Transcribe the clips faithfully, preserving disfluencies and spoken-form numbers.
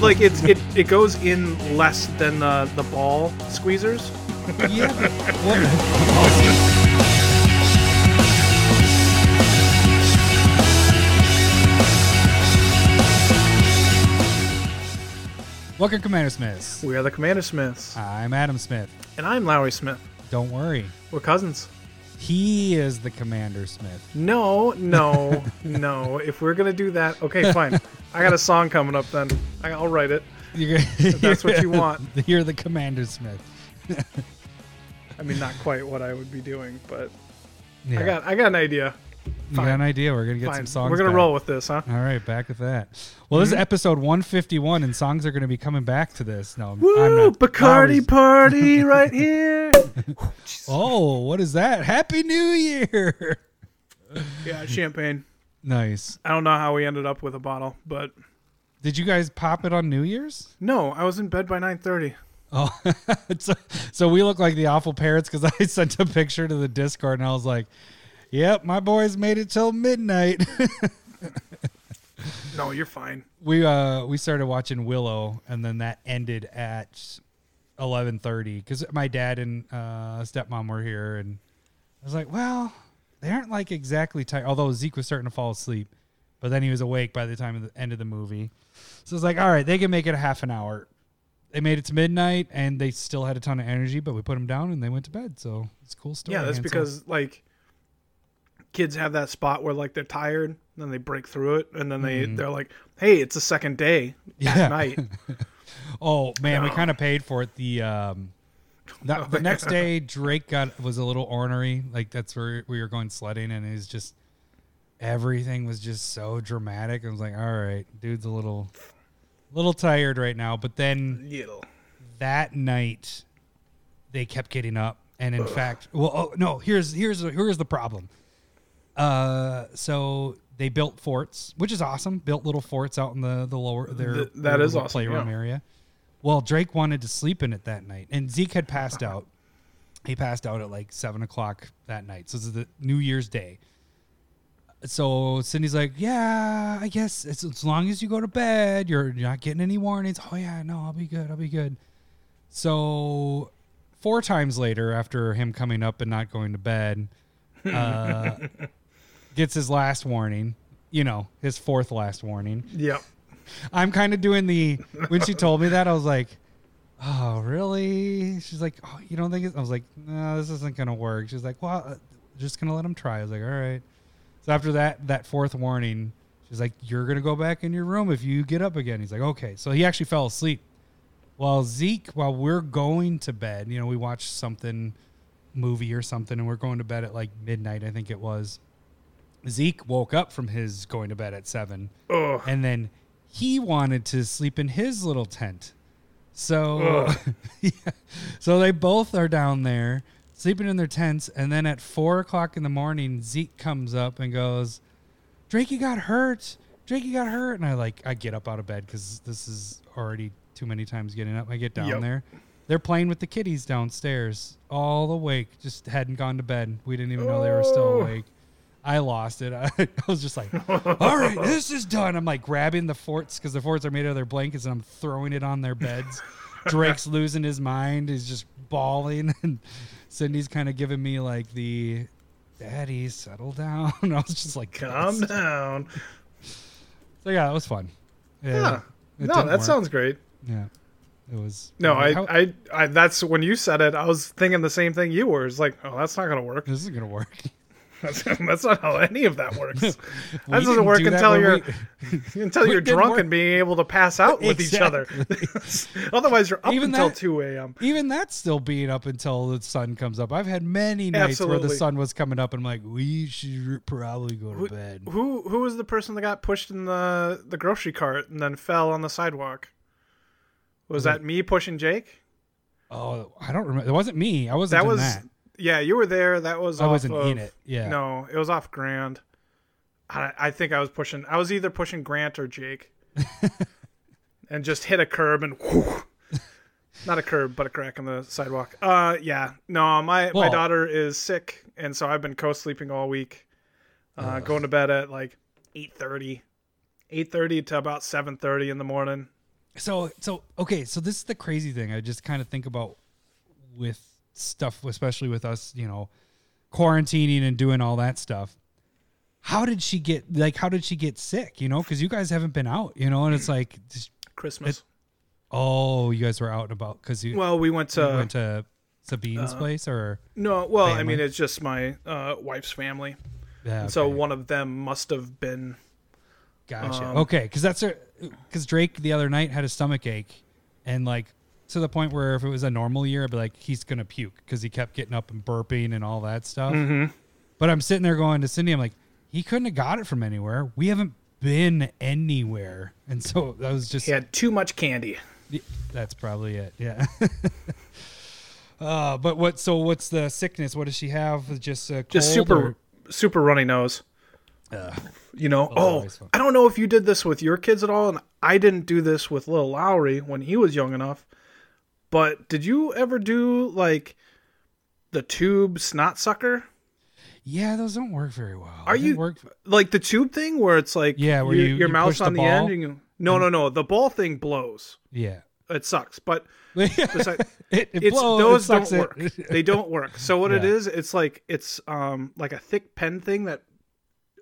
like it's it, it goes in less than uh, the ball squeezers. Yeah. Well, welcome, Commander Smiths. We are the Commander Smiths. I'm Adam Smith. And I'm Lowry Smith. Don't worry. We're cousins. He is the Commander Smith. No, no, no. If we're going to do that, okay, fine. I got a song coming up then. I'll write it. You're, if that's what you want. You're the Commander Smith. I mean, not quite what I would be doing, but yeah. I got I got an idea. You got an idea. We're going to get Fine. some songs. We're going to roll with this, huh? All right, back with that. Well, mm-hmm. This is episode one fifty-one, and songs are going to be coming back to this. No, Woo, I'm not. Bacardi Lowry's. Party right here. Oh, what is that? Happy New Year. Yeah, champagne. Nice. I don't know how we ended up with a bottle, but... Did you guys pop it on New Year's? No, I was in bed by nine thirty. Oh, so, so we look like the awful parents because I sent a picture to the Discord, and I was like... Yep, my boys made it till midnight. No, you're fine. We uh we started watching Willow, and then that ended at eleven thirty because my dad and uh, stepmom were here, and I was like, well, they aren't like exactly tired. Although Zeke was starting to fall asleep, but then he was awake by the time of the end of the movie. So I was like, all right, they can make it a half an hour. They made it to midnight, and they still had a ton of energy, but we put them down, and they went to bed. So it's a cool story. Yeah, that's handsome. Because like. Kids have that spot where like they're tired, and then they break through it, and then they mm. they're like, "Hey, it's the second day yeah. at night." Oh man, no. We kind of paid for it. The um, the, the next day, Drake got was a little ornery. Like that's where we were going sledding, and it's just everything was just so dramatic. I was like, "All right, dude's a little little tired right now." But then Little. That night, they kept getting up, and in Ugh. fact, well, oh, no, here's here's here's the problem. Uh, so they built forts, which is awesome. Built little forts out in the, the lower, their, Th- that their is awesome, playroom yeah. area. Well, Drake wanted to sleep in it that night, and Zeke had passed out. He passed out at like seven o'clock that night. So this is the New Year's Day. So Cindy's like, yeah, I guess it's, as long as you go to bed, you're, you're not getting any warnings. Oh yeah, no, I'll be good. I'll be good. So four times later, after him coming up and not going to bed, uh, gets his last warning, you know, his fourth last warning. Yep. I'm kind of doing the, when she told me that, I was like, oh, really? She's like, oh, you don't think it's, I was like, no, this isn't going to work. She's like, well, I'm just going to let him try. I was like, all right. So after that, that fourth warning, she's like, you're going to go back in your room if you get up again. He's like, okay. So he actually fell asleep. While Zeke, while we're going to bed, you know, we watched something, movie or something, and we're going to bed at like midnight, I think it was. Zeke woke up from his going to bed at seven. Ugh. And then he wanted to sleep in his little tent. So yeah. So they both are down there sleeping in their tents. And then at four o'clock in the morning, Zeke comes up and goes, Drakey got hurt. Drakey got hurt. And I like, I get up out of bed because this is already too many times getting up. I get down yep. there. They're playing with the kitties downstairs, all awake, just hadn't gone to bed. We didn't even know they were still awake. I lost it. I, I was just like, all right, this is done. I'm like grabbing the forts because the forts are made out of their blankets, and I'm throwing it on their beds. Drake's losing his mind. He's just bawling. And Cindy's kind of giving me like the, daddy, settle down. I was just like, calm down. So, yeah, it was fun. It, yeah. It no, that work. sounds great. Yeah. It was no, I, how, I, I, that's when you said it. I was thinking the same thing you were. It's like, oh, that's not gonna work. This is gonna work. That's, that's not how any of that works. That doesn't work do until that you're we, until you're drunk work. and being able to pass out with exactly. each other. Otherwise, you're up even until that, two a.m. Even that's still being up until the sun comes up. I've had many nights Absolutely. where the sun was coming up, and I'm like, we should probably go to who, bed. Who who was the person that got pushed in the the grocery cart and then fell on the sidewalk? Was that me pushing Jake? Oh, I don't remember. It wasn't me. I wasn't that was, in that. Yeah, you were there. That was I off wasn't of, in it. Yeah. No, it was off Grant. I, I think I was pushing. I was either pushing Grant or Jake. And just hit a curb and whoo. Not a curb, but a crack in the sidewalk. Uh, yeah. No, my, well, my daughter is sick, and so I've been co-sleeping all week. Uh, uh, going to bed at like eight thirty. eight thirty to about seven thirty in the morning. So, so okay, so this is the crazy thing I just kind of think about with stuff, especially with us, you know, quarantining and doing all that stuff. How did she get, like, how did she get sick, you know? Because you guys haven't been out, you know, and it's like... Just, Christmas. It, oh, you guys were out and about because you... Well, we went to... We went to Sabine's uh, place or... No, well, family? I mean, it's just my uh, wife's family. Yeah, okay. So one of them must have been... Gotcha. Um, okay, because that's... Because Drake the other night had a stomach ache and, like, to the point where if it was a normal year, I'd be like, he's going to puke because he kept getting up and burping and all that stuff. Mm-hmm. But I'm sitting there going to Cindy, I'm like... He couldn't have got it from anywhere. We haven't been anywhere. And so that was just... He had too much candy. That's probably it, yeah. uh, but what? So what's the sickness? What does she have? Just a cold? Just super, or... super runny nose. Uh, you know, oh, I don't know if you did this with your kids at all, and I didn't do this with little Lowry when he was young enough, but did you ever do, like, the tube snot sucker? Yeah, those don't work very well. Are you work... like the tube thing where it's like yeah, where you, you, your you mouse on the, the end? And you... No, no, no. The ball thing blows. Yeah, it sucks. But like, it, it it's, blows, those it sucks don't it. work. They don't work. So what yeah. it is, it's like it's um like a thick pen thing that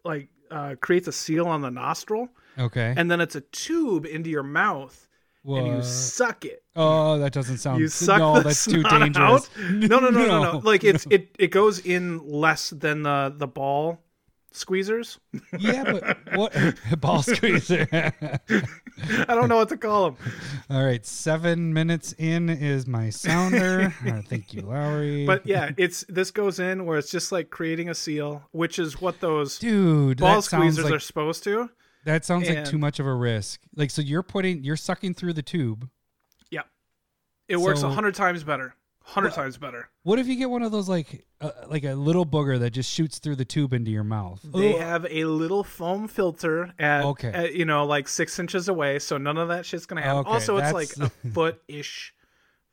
like uh, creates a seal on the nostril. Okay, and then it's a tube into your mouth. What? And you suck it. Oh, that doesn't sound... You suck no, the that's snot too dangerous. Out. No, no, no, no, no, no. Like, it's, no. It, it goes in less than the, the ball squeezers. Yeah, but what... Ball squeezer. I don't know what to call them. All right, seven minutes in is my sounder. Oh, thank you, Lowry. But, yeah, it's this goes in where it's just, like, creating a seal, which is what those Dude, ball squeezers like... are supposed to. That sounds and, like too much of a risk. Like, so you're putting, you're sucking through the tube. Yeah. It works a so, hundred times better. Hundred times better. What if you get one of those, like, uh, like a little booger that just shoots through the tube into your mouth? They Ooh. have a little foam filter at, okay. at, you know, like six inches away. So none of that shit's going to happen. Okay, also, it's like a foot-ish,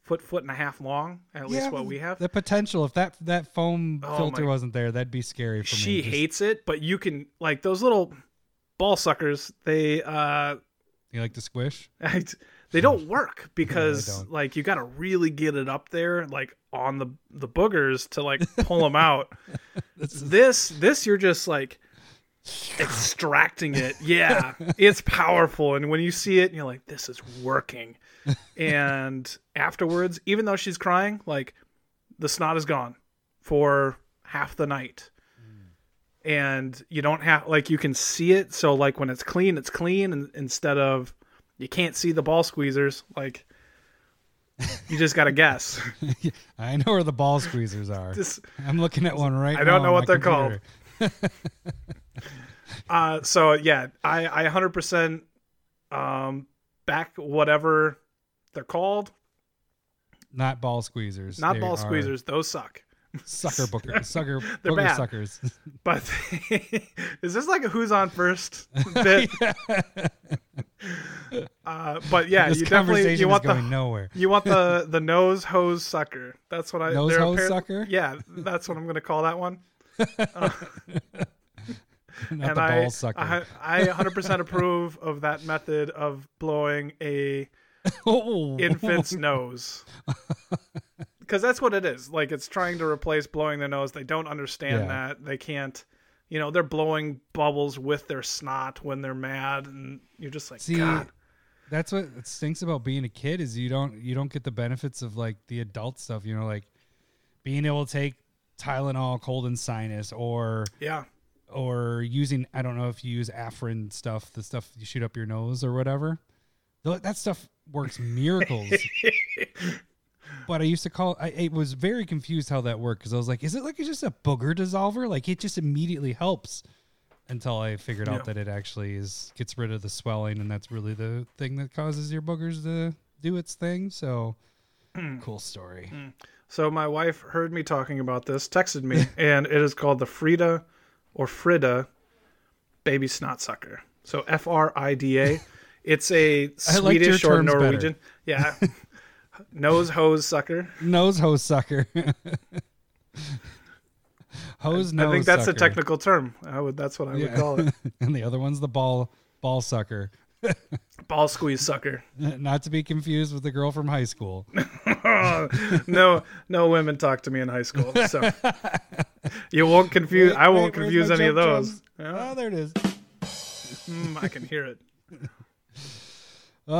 foot, foot and a half long, at yeah, least what we have. The potential, if that, that foam oh filter my, wasn't there, that'd be scary for she me. She just... hates it, but you can, like, those little... Ball suckers, they uh you like to squish? They don't work because no, don't. Like you got to really get it up there, like on the the boogers to like pull them out. this, is... this this you're just like extracting it. Yeah, it's powerful, and when you see it, and you're like, this is working. And afterwards, even though she's crying, like the snot is gone for half the night. And you don't have, like, you can see it. So, like, when it's clean, it's clean. And instead of, you can't see the ball squeezers. Like, you just got to guess. I know where the ball squeezers are. Just, I'm looking at one right now. I don't now know what they're computer. called. uh, so, yeah, I, I one hundred percent um, back whatever they're called. Not ball squeezers. Not they ball are. squeezers. Those suck. Sucker booker, sucker They're booker bad. suckers. But is this like a who's on first bit? yeah. Uh, but yeah, this you definitely you want the nowhere. You want the the nose hose sucker. That's what I nose hose appar- sucker. Yeah, that's what I'm going to call that one. Uh, Not and the ball I, sucker. I I one hundred percent approve of that method of blowing a oh. infant's nose. Because that's what it is. Like, it's trying to replace blowing their nose. They don't understand yeah. that. They can't, you know, they're blowing bubbles with their snot when they're mad. And you're just like, See, God. That's what stinks about being a kid is you don't you don't get the benefits of, like, the adult stuff. You know, like, being able to take Tylenol, cold and sinus, or yeah, or using, I don't know if you use Afrin stuff, the stuff you shoot up your nose or whatever. That stuff works miracles. But I used to call I, I was very confused how that worked because I was like, is it like it's just a booger dissolver? Like it just immediately helps until I figured yeah. out that it actually is gets rid of the swelling, and that's really the thing that causes your boogers to do its thing. So mm. cool story. Mm. So my wife heard me talking about this, texted me, and it is called the Frida or Frida Baby Snot Sucker. So F R I D A. It's a Swedish or Norwegian. Better. Yeah. Nose hose sucker. Nose hose sucker. Hose I, nose. I think that's sucker. a technical term. I would. That's what I yeah. would call it. And the other one's the ball ball sucker. Ball squeeze sucker. Not to be confused with the girl from high school. no, no women talk to me in high school. So you won't confuse. Wait, I won't wait, confuse any of those. Yeah. Oh, there it is. Mm, I can hear it. Oh,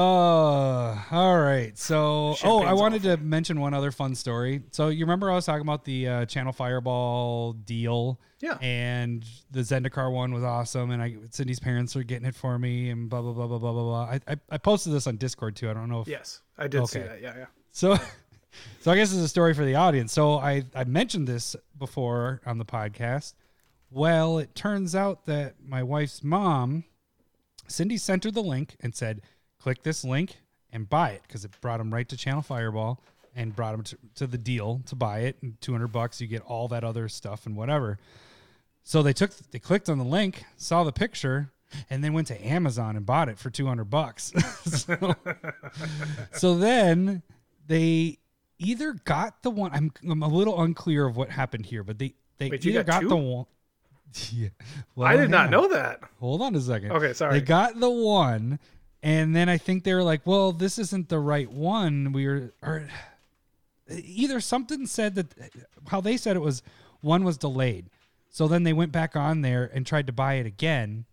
all right. So, Champagne's oh, I wanted awful. to mention one other fun story. So you remember I was talking about the uh, Channel Fireball deal? Yeah. And the Zendikar one was awesome, and I Cindy's parents were getting it for me, and blah, blah, blah, blah, blah, blah, blah. I, I, I posted this on Discord, too. I don't know if... Yes, I did okay. see that. Yeah, yeah. So, so I guess it's a story for the audience. So I, I mentioned this before on the podcast. Well, it turns out that my wife's mom, Cindy, sent her the link and said... Click this link and buy it, because it brought them right to Channel Fireball and brought them to, to the deal to buy it. And two hundred bucks, you get all that other stuff and whatever. So they took, they clicked on the link, saw the picture, and then went to Amazon and bought it for two hundred bucks. so, so then they either got the one. I'm I'm a little unclear of what happened here, but they they Wait, either got, got the one. Yeah. Well, I did not on. know that. Hold on a second. Okay, sorry. They got the one. And then I think they were like, well, this isn't the right one. We were, or either something said that, how they said it was, one was delayed. So then they went back on there and tried to buy it again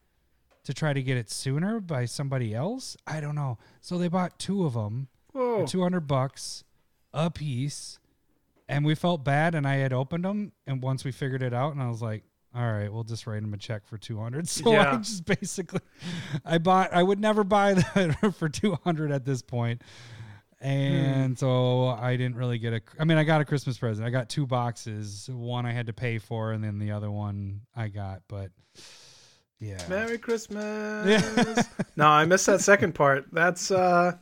to try to get it sooner by somebody else. I don't know. So they bought two of them Whoa. for two hundred bucks a piece. And we felt bad, and I had opened them. And once we figured it out, and I was like, all right, we'll just write him a check for two hundred. So yeah. I just basically, I bought, I would never buy that for two hundred at this point. And mm. so I didn't really get a, I mean, I got a Christmas present. I got two boxes. One I had to pay for, and then the other one I got, but yeah. Merry Christmas. Yeah. No, I missed that second part. That's, uh,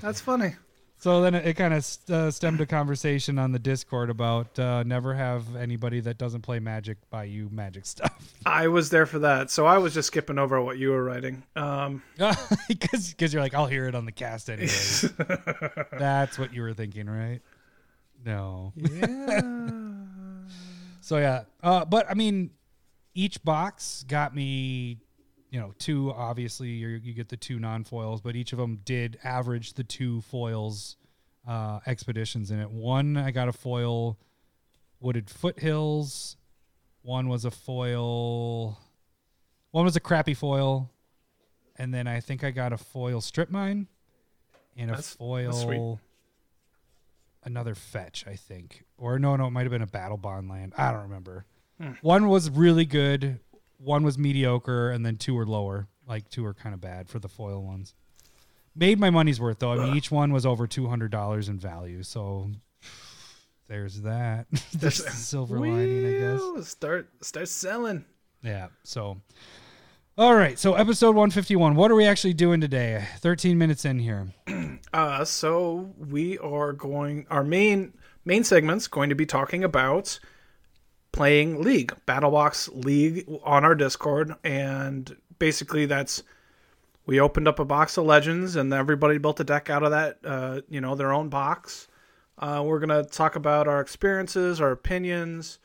that's funny. So then it, it kind of st- uh, stemmed a conversation on the Discord about uh, never have anybody that doesn't play Magic buy you Magic stuff. I was there for that. So I was just skipping over what you were writing. Um, Because you're like, I'll hear it on the cast anyways. That's what you were thinking, right? No. Yeah. So yeah. Uh, but I mean, each box got me... You know, two, obviously, you're, you get the two non-foils, but each of them did average the two foils uh, expeditions in it. One, I got a foil Wooded Foothills. One was a foil... One was a crappy foil. And then I think I got a foil Strip Mine and a that's, foil... That's another fetch, I think. Or no, no, it might have been a Battle Bond Land. I don't remember. Hmm. One was really good... One was mediocre, and then two were lower. Like, two were kind of bad for the foil ones. Made my money's worth, though. I mean, Ugh. each one was over two hundred dollars in value, so there's that. There's the silver we'll lining, I guess. Start, start selling. Yeah, so. All right, so episode one fifty-one. What are we actually doing today? thirteen minutes in here. Uh, so we are going, our main, main segment's going to be talking about... playing League, Battle Box League on our Discord, and basically that's, we opened up a box of Legends, and everybody built a deck out of that, uh, you know, their own box. Uh, we're going to talk about our experiences, our opinions,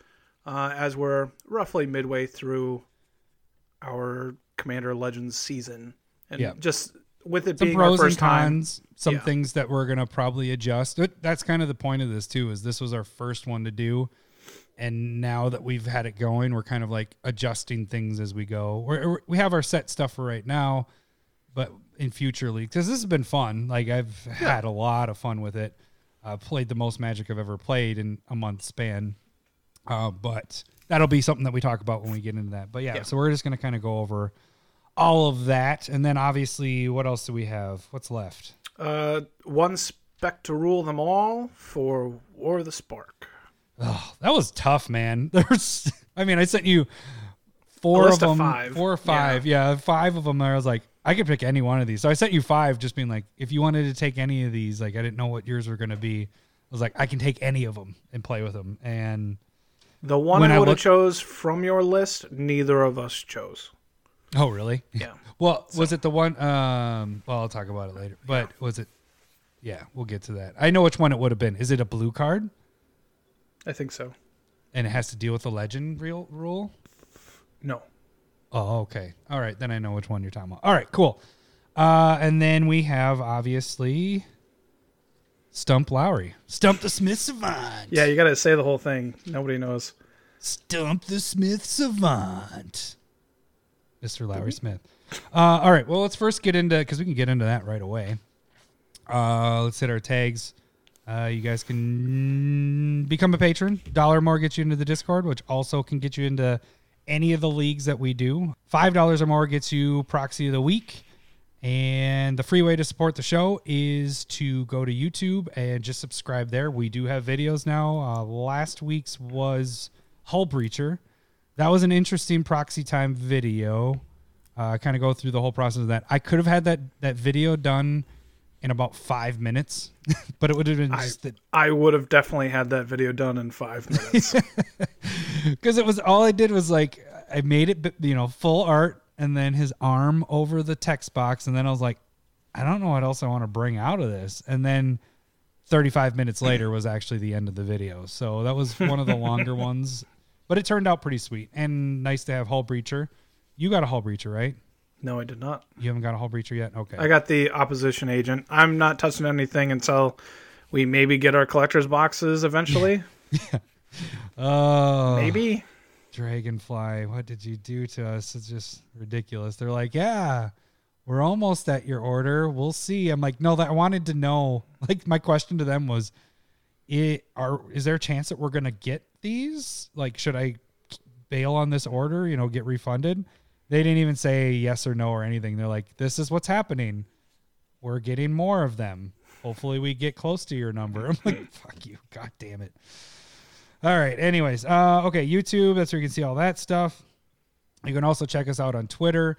uh, as we're roughly midway through our Commander Legends season. And yeah. just with it some being our first cons, time. Some yeah. things that we're going to probably adjust. That's kind of the point of this, too, is this was our first one to do. And now that we've had it going, we're kind of like adjusting things as we go. We're, we have our set stuff for right now, but in future leagues, because this has been fun. Like I've yeah. had a lot of fun with it. I uh, played the most Magic I've ever played in a month span. Uh, but that'll be something that we talk about when we get into that. But yeah, yeah. so we're just going to kind of go over all of that. And then obviously, what else do we have? What's left? Uh, one spec to rule them all for War of the Spark. Oh, that was tough, man. There's, I mean, I sent you four of them, of five. four or five. Yeah. yeah, five of them. I was like, I could pick any one of these. So I sent you five just being like, if you wanted to take any of these, like I didn't know what yours were going to be. I was like, I can take any of them and play with them. And the one I would have chose from your list, neither of us chose. Oh, really? Yeah. Well, so. was it the one? Um, well, I'll talk about it later, but yeah. was it? Yeah, we'll get to that. I know which one it would have been. Is it a blue card? I think so. And it has to deal with the legend real rule? No. Oh, okay. All right. Then I know which one you're talking about. All right, cool. Uh, and then we have, obviously, Stump Lowry. Stump the Smith Savant. Yeah, you got to say the whole thing. Nobody knows. Stump the Smith Savant. Mister Lowry Smith. Uh, all right, well, let's first get into, because we can get into that right away. Uh, let's hit our tags. Uh, you guys can become a patron. Dollar more gets you into the Discord, which also can get you into any of the leagues that we do. five dollars or more gets you Proxy of the Week. And the free way to support the show is to go to YouTube and just subscribe there. We do have videos now. Uh, last week's was Hull Breacher. That was an interesting proxy time video. Uh, kind of go through the whole process of that. I could have had that, that video done in about five minutes, but it would have been just I, the- I would have definitely had that video done in five minutes. Because it was all I did was like, I made it, you know, full art, and then his arm over the text box. And then I was like, I don't know what else I want to bring out of this. And then thirty-five minutes later was actually the end of the video. So that was one of the longer ones, but it turned out pretty sweet and nice to have Hull Breacher. You got a Hull Breacher, right? No, I did not. You haven't got a Hull Breacher yet? Okay. I got the Opposition Agent. I'm not touching anything until we maybe get our collector's boxes eventually. Yeah. Uh, maybe. Dragonfly, what did you do to us? It's just ridiculous. They're like, yeah, we're almost at your order. We'll see. I'm like, no, that I wanted to know. Like, my question to them was, it, are, is there a chance that we're going to get these? Like, should I bail on this order, you know, get refunded? They didn't even say yes or no or anything. They're like, this is what's happening. We're getting more of them. Hopefully we get close to your number. I'm like, fuck you. God damn it. All right. Anyways, uh, okay, YouTube. That's where you can see all that stuff. You can also check us out on Twitter.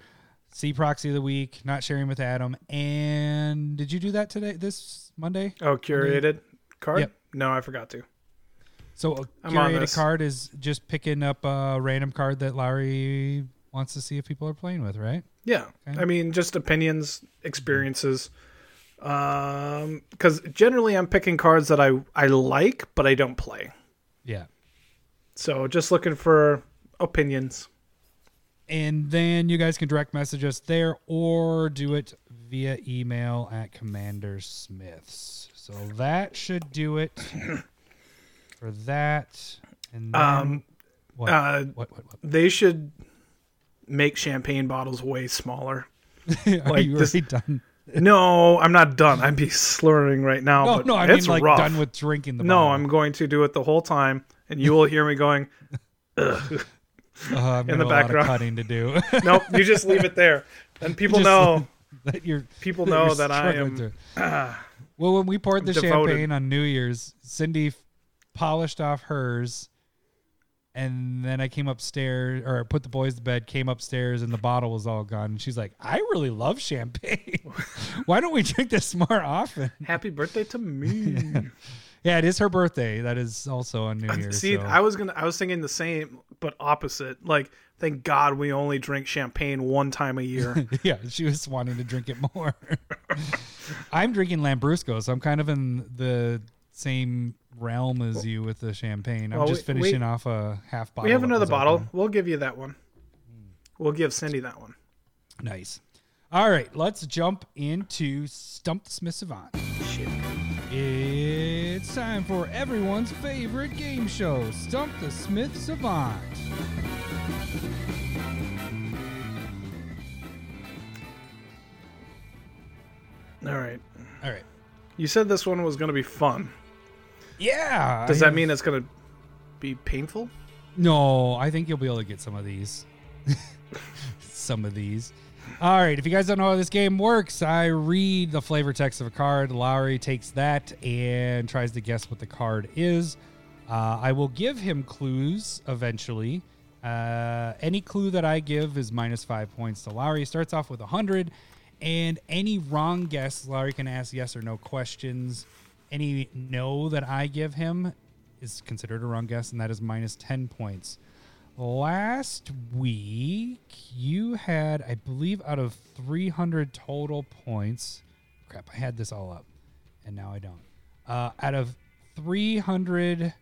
See Proxy of the Week, Not Sharing with Adam. And did you do that today, this Monday? Oh, curated Monday? Card? Yep. No, I forgot to. So a I'm curated card is just picking up a random card that Lowry wants to see if people are playing with, right? Yeah. Okay. I mean, just opinions, experiences. Um, because generally I'm picking cards that I, I like, but I don't play. Yeah. So just looking for opinions. And then you guys can direct message us there or do it via email at Commander Smith's. So that should do it for that. And then, um, what? Uh, what, what, what? They should make champagne bottles way smaller. Are like you this- already done? No, I'm not done. I'd be slurring right now. No, but no, I mean, it's like rough. Done with drinking the bottle. No, I'm going to do it the whole time, and you will hear me going, ugh, uh, in the background. A lot of cutting to do. Nope, you just leave it there. And people just know that you're. People that know you're that I am. Uh, well, when we poured the devoted. champagne on New Year's, Cindy f- polished off hers, and then I came upstairs, or put the boys to bed, came upstairs, and the bottle was all gone. And she's like, I really love champagne. Why don't we drink this more often? Happy birthday to me. Yeah. Yeah, it is her birthday. That is also on New Year's. See, so. I was gonna, I was thinking the same, but opposite. Like, thank God we only drink champagne one time a year. Yeah, she was wanting to drink it more. I'm drinking Lambrusco, so I'm kind of in the same realm as you with the champagne. I'm well, just finishing we, off a half bottle. We have another bottle. Open. We'll give you that one. We'll give Cindy that one. Nice. All right, let's jump into Stump the Smith Savant. Shit. It's time for everyone's favorite game show, Stump the Smith Savant. All right. All right. You said this one was going to be fun. Yeah. Does I that mean it's going to be painful? No, I think you'll be able to get some of these. Some of these. All right. If you guys don't know how this game works, I read the flavor text of a card. Lowry takes that and tries to guess what the card is. Uh, I will give him clues eventually. Uh, any clue that I give is minus five points to Lowry. Starts off with one hundred. And any wrong guess, Lowry can ask yes or no questions. Any no that I give him is considered a wrong guess, and that is minus ten points. Last week, you had, I believe, out of three hundred total points. Crap, I had this all up, and now I don't. Uh, out of three hundred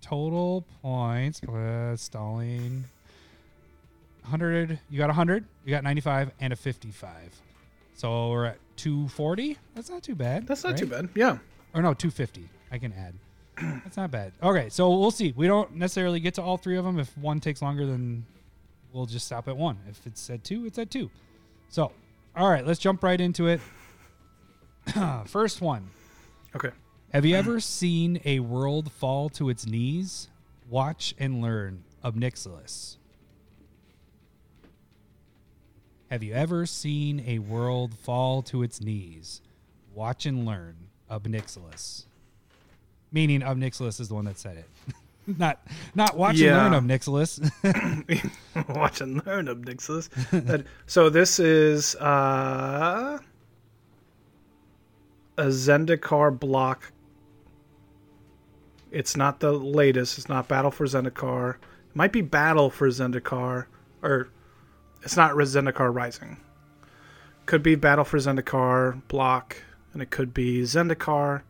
total points, uh, stalling, one hundred, you got one hundred, you got ninety-five, and a fifty-five. So we're at two forty. That's not too bad. That's not right? too bad. Yeah. Or no, two fifty. I can add. That's not bad. Okay, so we'll see. We don't necessarily get to all three of them. If one takes longer, then we'll just stop at one. If it's at two, it's at two. So, all right, let's jump right into it. First one. Okay. Have you ever seen a world fall to its knees? Watch and learn. Obnixilis. Have you ever seen a world fall to its knees? Watch and learn. Obnixilis. Meaning Obnixilis is the one that said it. Not not watch yeah. and learn Obnixilis. Watch and learn Obnixilis. So this is uh, a Zendikar block. It's not the latest. It's not Battle for Zendikar. It might be Battle for Zendikar. Or it's not Zendikar Rising. Could be Battle for Zendikar block. And it could be Zendikar.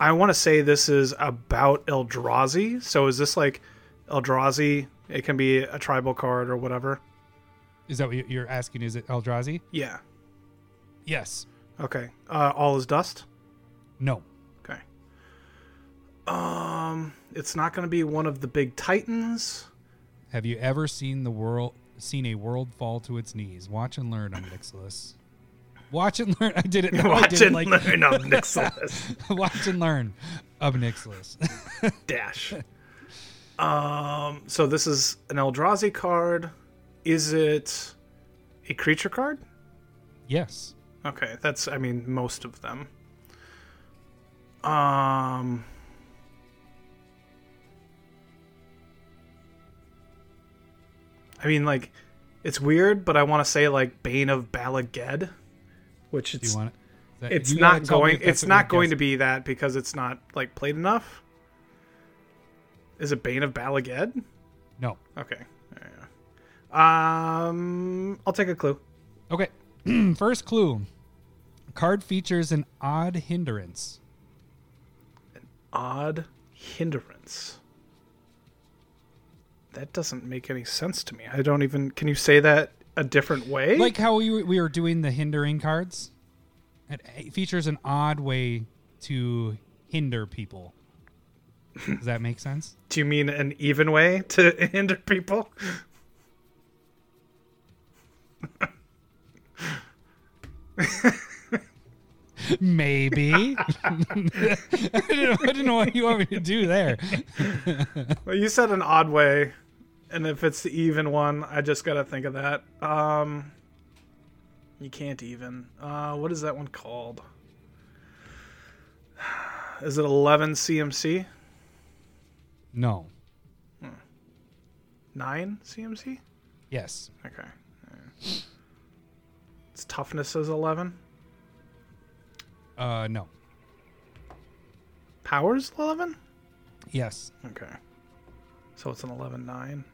I want to say this is about Eldrazi. So is this like Eldrazi? It can be a tribal card or whatever. Is that what you're asking? Is it Eldrazi? Yeah. Yes. Okay. Uh, all is dust? No. Okay. Um, it's not going to be one of the big titans. Have you ever seen the world seen a world fall to its knees? Watch and learn, Obnixilis. Watch and learn. I did it. No, Watch, I did and it like... learn, Obnixilis. Watch and learn, Obnixilis. Dash. Um. So this is an Eldrazi card. Is it a creature card? Yes. Okay. That's. I mean, most of them. Um. I mean, like, it's weird, but I want to say like Bane of Balaged. Which it's, it? that, it's not going it's not going guessing. to be that because it's not like played enough. Is it Bane of Balaged? No. Okay. Um, I'll take a clue. Okay. First clue. Card features an odd hindrance. An odd hindrance. That doesn't make any sense to me. I don't even. Can you say that? A different way, like how we we were doing the hindering cards. It features an odd way to hinder people. Does that make sense? Do you mean an even way to hinder people? Maybe. I, didn't, I didn't know what you want me to do there. Well, you said an odd way. And if it's the even one, I just got to think of that. Um, you can't even. Uh, what is that one called? Is it eleven C M C? No. Hmm. nine C M C? Yes. Okay. Right. Its toughness is eleven? Uh, no. Power's eleven? Yes. Okay. So it's an eleven nine.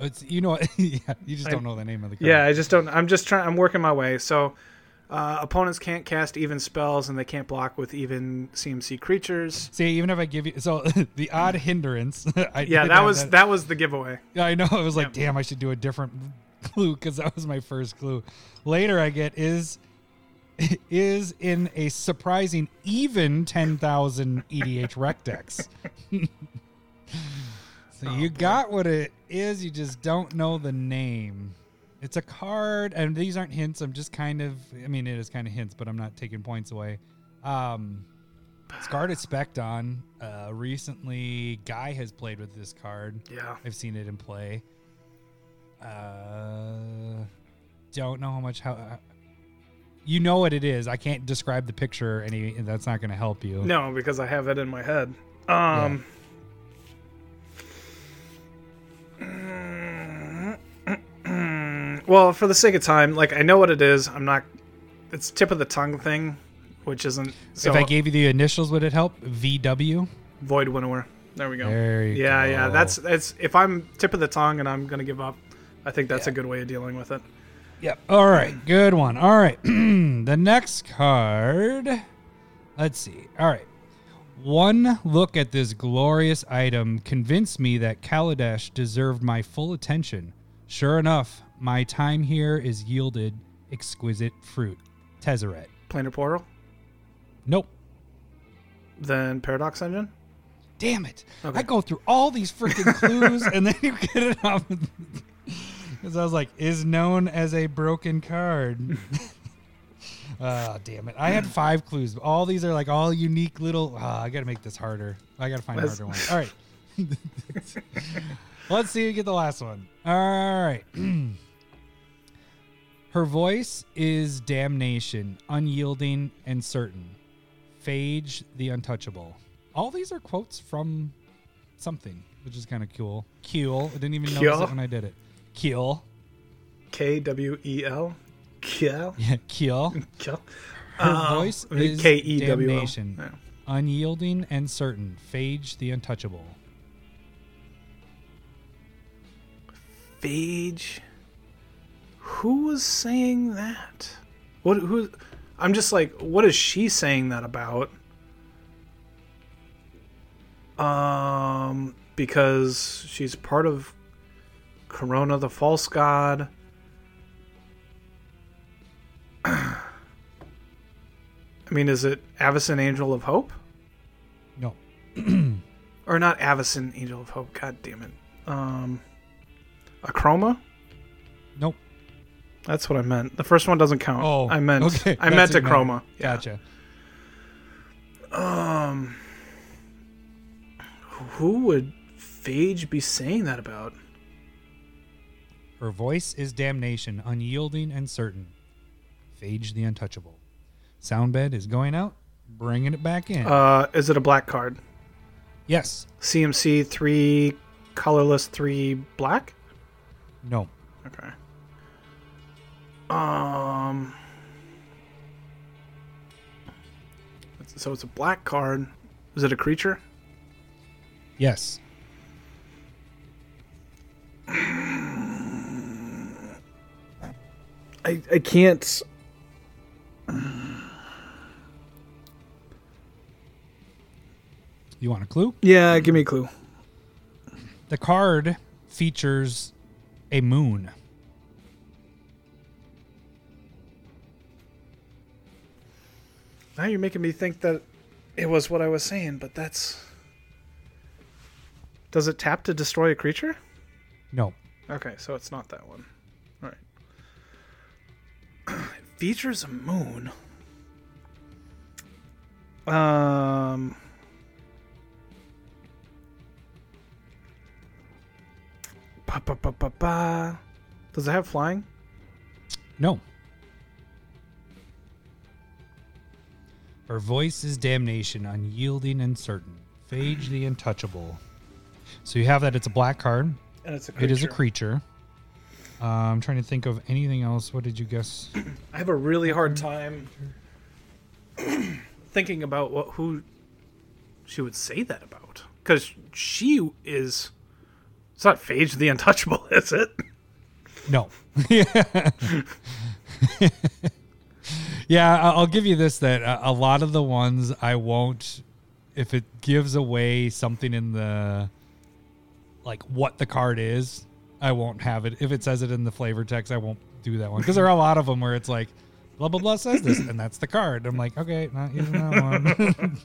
It's, you know, yeah, you just don't I, know the name of the card. Yeah, I just don't. I'm just trying. I'm working my way. So uh, opponents can't cast even spells, and they can't block with even C M C creatures. See, even if I give you so the odd hindrance. I yeah, that was that. that was the giveaway. Yeah, I know. I was like, yeah. Damn, I should do a different clue because that was my first clue. Later, I get is is in a surprising even ten thousand E D H rec decks. So oh, you boy. got what it is. You just don't know the name. It's a card, and these aren't hints. I'm just kind of, I mean, it is kind of hints, but I'm not taking points away. Um, it's card it's spec'd on. Uh, recently, Guy has played with this card. Yeah. I've seen it in play. Uh, don't know how much, how, uh, you know what it is. I can't describe the picture, any, and that's not going to help you. No, because I have it in my head. Um. Yeah. Well, for the sake of time, like, I know what it is. I'm not... It's tip of the tongue thing, which isn't... So. If I gave you the initials, would it help? V W? Void Winnower. There we go. There you yeah, go. yeah. That's, that's... If I'm tip of the tongue and I'm going to give up, I think that's yeah. a good way of dealing with it. Yep. All right. Good one. All right. The next card... Let's see. All right. One look at this glorious item convinced me that Kaladesh deserved my full attention. Sure enough... My time here is yielded exquisite fruit. Tezzeret. Planar Portal? Nope. Then Paradox Engine? Damn it. Okay. I go through all these freaking clues and then you get it off. Because I was like, is known as a broken card. Oh, damn it. I had five clues. All these are like all unique little. Oh, I got to make this harder. I got to find Let's... a harder one. All right. Let's see who get the last one. All right. Her voice is damnation, unyielding and certain. Phage the Untouchable. All these are quotes from something, which is kind of cool. Keel. I didn't even Keel. notice it when I did it. Keel. K W E L. Keel. Yeah, Keel. Keel. Her uh, voice is K E W L. Damnation, yeah. Unyielding and certain. Phage the Untouchable. Phage. Who was saying that? What? Who? I'm just like, what is she saying that about? Um, because she's part of Corona, the false god. I mean, is it Avacyn, Angel of Hope? No. Or not Avacyn, Angel of Hope. God damn it. Um, Acroma? Nope. That's what I meant. The first one doesn't count. Oh, I meant okay. I That's meant Acroma. Yeah. Gotcha. Um, who would Phage be saying that about? Her voice is damnation, unyielding and certain. Phage the Untouchable. Soundbed is going out, bringing it back in. Uh, is it a black card? Yes. C M C three, colorless three, black? No. Okay. Um. So it's a black card. Is it a creature? Yes. I I can't. You want a clue? Yeah, give me a clue. The card features a moon. Now you're making me think that it was what I was saying, but that's... Does it tap to destroy a creature? No. Okay, so it's not that one. All right. It features a moon. Um... Ba, ba, ba, ba, ba. Does it have flying? No. Her voice is damnation, unyielding and certain. Phage the Untouchable. So you have that. It's a black card. And it's a creature. It is a creature. Uh, I'm trying to think of anything else. What did you guess? I have a really hard time thinking about what who she would say that about. Because she is... It's not Phage the Untouchable, is it? No. Yeah, I'll give you this, that a lot of the ones I won't, if it gives away something in the, like what the card is, I won't have it. If it says it in the flavor text, I won't do that one. Because there are a lot of them where it's like, blah, blah, blah says this, and that's the card. I'm like, okay, not using that one.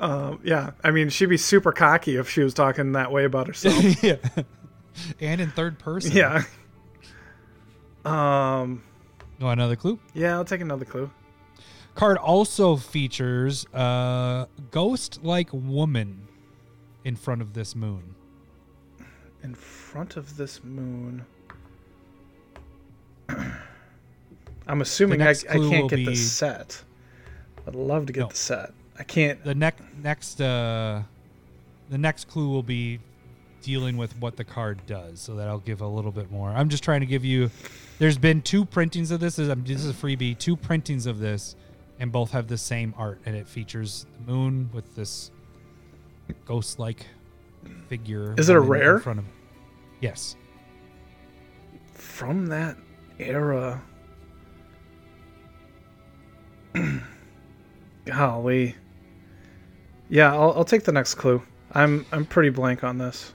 um, yeah, I mean, she'd be super cocky if she was talking that way about herself. Yeah. And in third person. Yeah. Um... You want another clue? Yeah, I'll take another clue. Card also features a ghost-like woman in front of this moon. In front of this moon. I'm assuming I, I can't get be, the set. I'd love to get no, the set. I can't. The next next uh, the next clue will be dealing with what the card does, so that'll give a little bit more. I'm just trying to give you. There's been two printings of this. This is a freebie. Two printings of this, and both have the same art, and it features the moon with this ghost-like figure. Is it a rare? In front of it. Yes. From that era. Golly. Yeah, I'll, I'll take the next clue. I'm I'm pretty blank on this.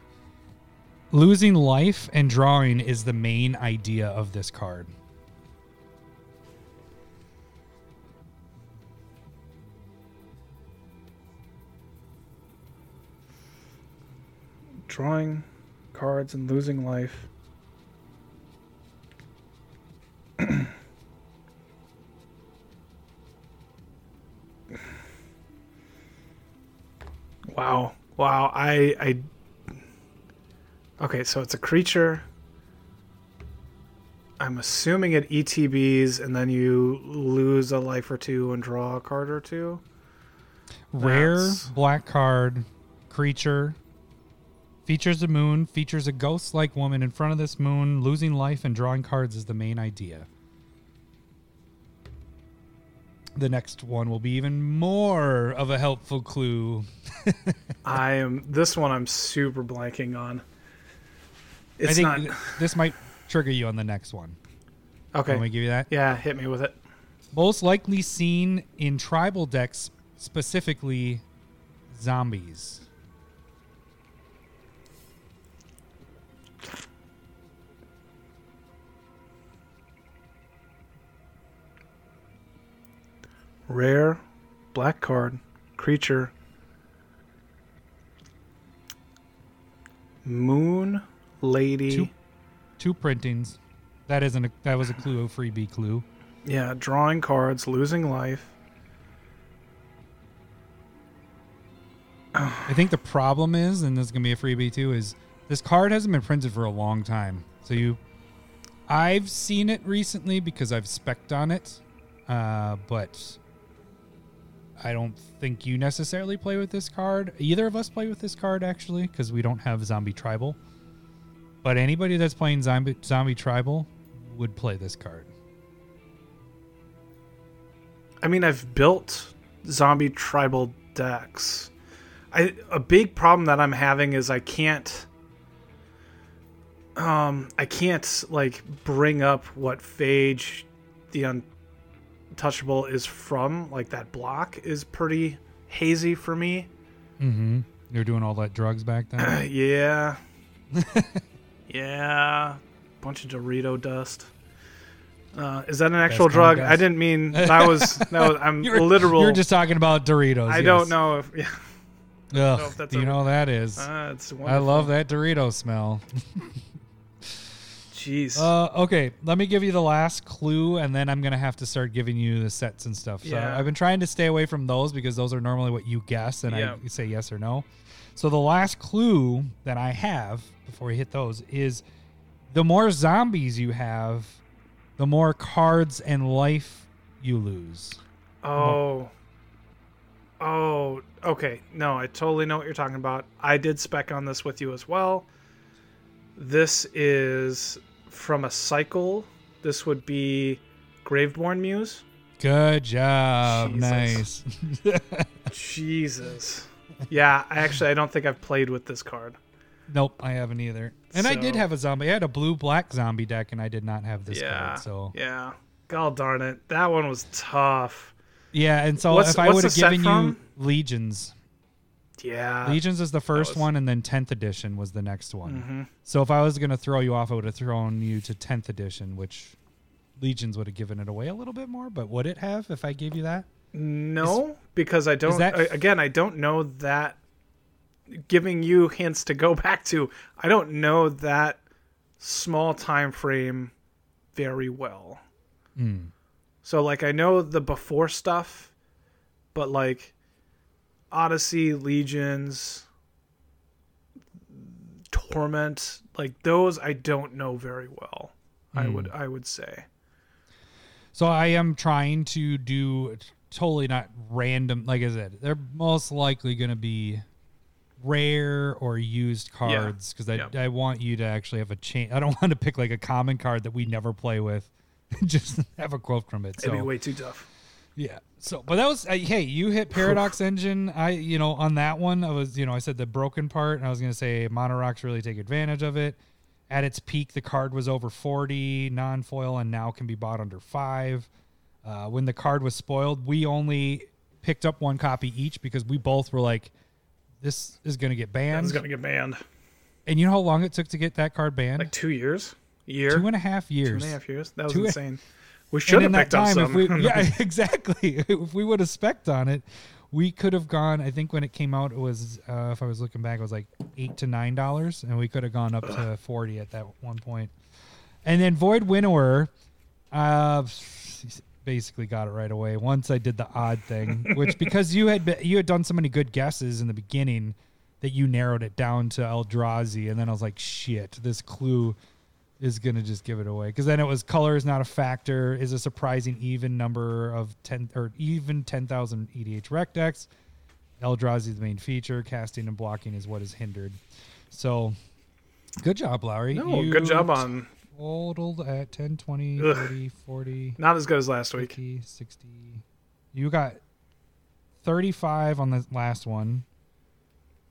Losing life and drawing is the main idea of this card. Drawing cards and losing life. Wow. Wow. I, I... Okay, so it's a creature. I'm assuming it E T Bs, and then you lose a life or two and draw a card or two. Rare, That's... black card, creature. Features a moon, features a ghost-like woman in front of this moon. Losing life and drawing cards is the main idea. The next one will be even more of a helpful clue. I am this one I'm super blanking on. It's I think not... th- this might trigger you on the next one. Okay. Can we give you that? Yeah, hit me with it. Most likely seen in tribal decks, specifically zombies. Rare, black card, creature, moon, lady. Two, two printings. That isn't. A, that was a clue, a freebie clue. Yeah, drawing cards, losing life. I think the problem is, and this is gonna be a freebie too, is this card hasn't been printed for a long time. So you, I've seen it recently because I've spec'd on it, uh, but. I don't think you necessarily play with this card. Either of us play with this card, actually, because we don't have Zombie Tribal. But anybody that's playing Zombie, zombie Tribal would play this card. I mean, I've built Zombie Tribal decks. I, a big problem that I'm having is I can't... Um, I can't, like, bring up what Phage the Untouchable is from. Like, that block is pretty hazy for me. Mm-hmm. You're doing all that drugs back then? Uh, yeah. Yeah. Bunch of Dorito dust. Uh, is that an actual Best drug? I didn't mean that was, that was I'm you're, literal. You're just talking about Doritos. I yes. don't know if, yeah. Ugh, don't know if that's you a, know that is. Uh, it's I love that Dorito smell. Jeez. Uh, okay, let me give you the last clue, and then I'm going to have to start giving you the sets and stuff. So yeah. I've been trying to stay away from those because those are normally what you guess, and yeah. I say yes or no. So the last clue that I have before we hit those is the more zombies you have, the more cards and life you lose. Oh. Oh, okay. No, I totally know what you're talking about. I did spec on this with you as well. This is... From a cycle, this would be Graveborn Muse. Good job. Jesus. Nice. Jesus. Yeah, I actually, I don't think I've played with this card. Nope, I haven't either. And so, I did have a zombie. I had a blue-black zombie deck, and I did not have this yeah, card. So. Yeah. God darn it. That one was tough. Yeah, and so what's, if I would have given you Legions... Yeah, Legions is the first was... one, and then tenth edition was the next one. Mm-hmm. So if I was going to throw you off, I would have thrown you to tenth edition, which Legions would have given it away a little bit more. But would it have if I gave you that? No, is, because I don't. That... I, again, I don't know that. Giving you hints to go back to, I don't know that small time frame very well. Mm. So like I know the before stuff, but like. Odyssey, Legions, Torment, like those I don't know very well. Mm. I would I would say. So I am trying to do totally not random. Like I said, they're most likely going to be rare or used cards because yeah. I yeah. I want you to actually have a chance. I don't want to pick like a common card that we never play with. Just have a quote from it. So. It'd be way too tough. Yeah. So, but that was, uh, hey, you hit Paradox Engine. I, you know, on that one, I was, you know, I said the broken part, and I was going to say Monorocks really take advantage of it. At its peak, the card was over forty, non-foil, and now can be bought under five. Uh, when the card was spoiled, we only picked up one copy each because we both were like, this is going to get banned. This is going to get banned. And you know how long it took to get that card banned? Like two years? A year? Two and a half years. Two and a half years? That was two insane. We should have picked up some. We, yeah, exactly. If we would have spec'd on it, we could have gone, I think when it came out, it was, uh, if I was looking back, it was like eight to nine dollars, and we could have gone up Ugh. to forty at that one point. And then Void Winnower, uh, basically got it right away. Once I did the odd thing, which because you had been, you had done so many good guesses in the beginning that you narrowed it down to Eldrazi, and then I was like, shit, this clue is going to just give it away. Because then it was color is not a factor, is a surprising even number of ten or even ten thousand E D H rec decks. Eldrazi's main feature, casting and blocking is what is hindered. So good job, Lowry. No, you good job on... totaled at ten, twenty, Ugh. thirty, forty. Not as good as last fifty, week. sixty. You got thirty-five on the last one.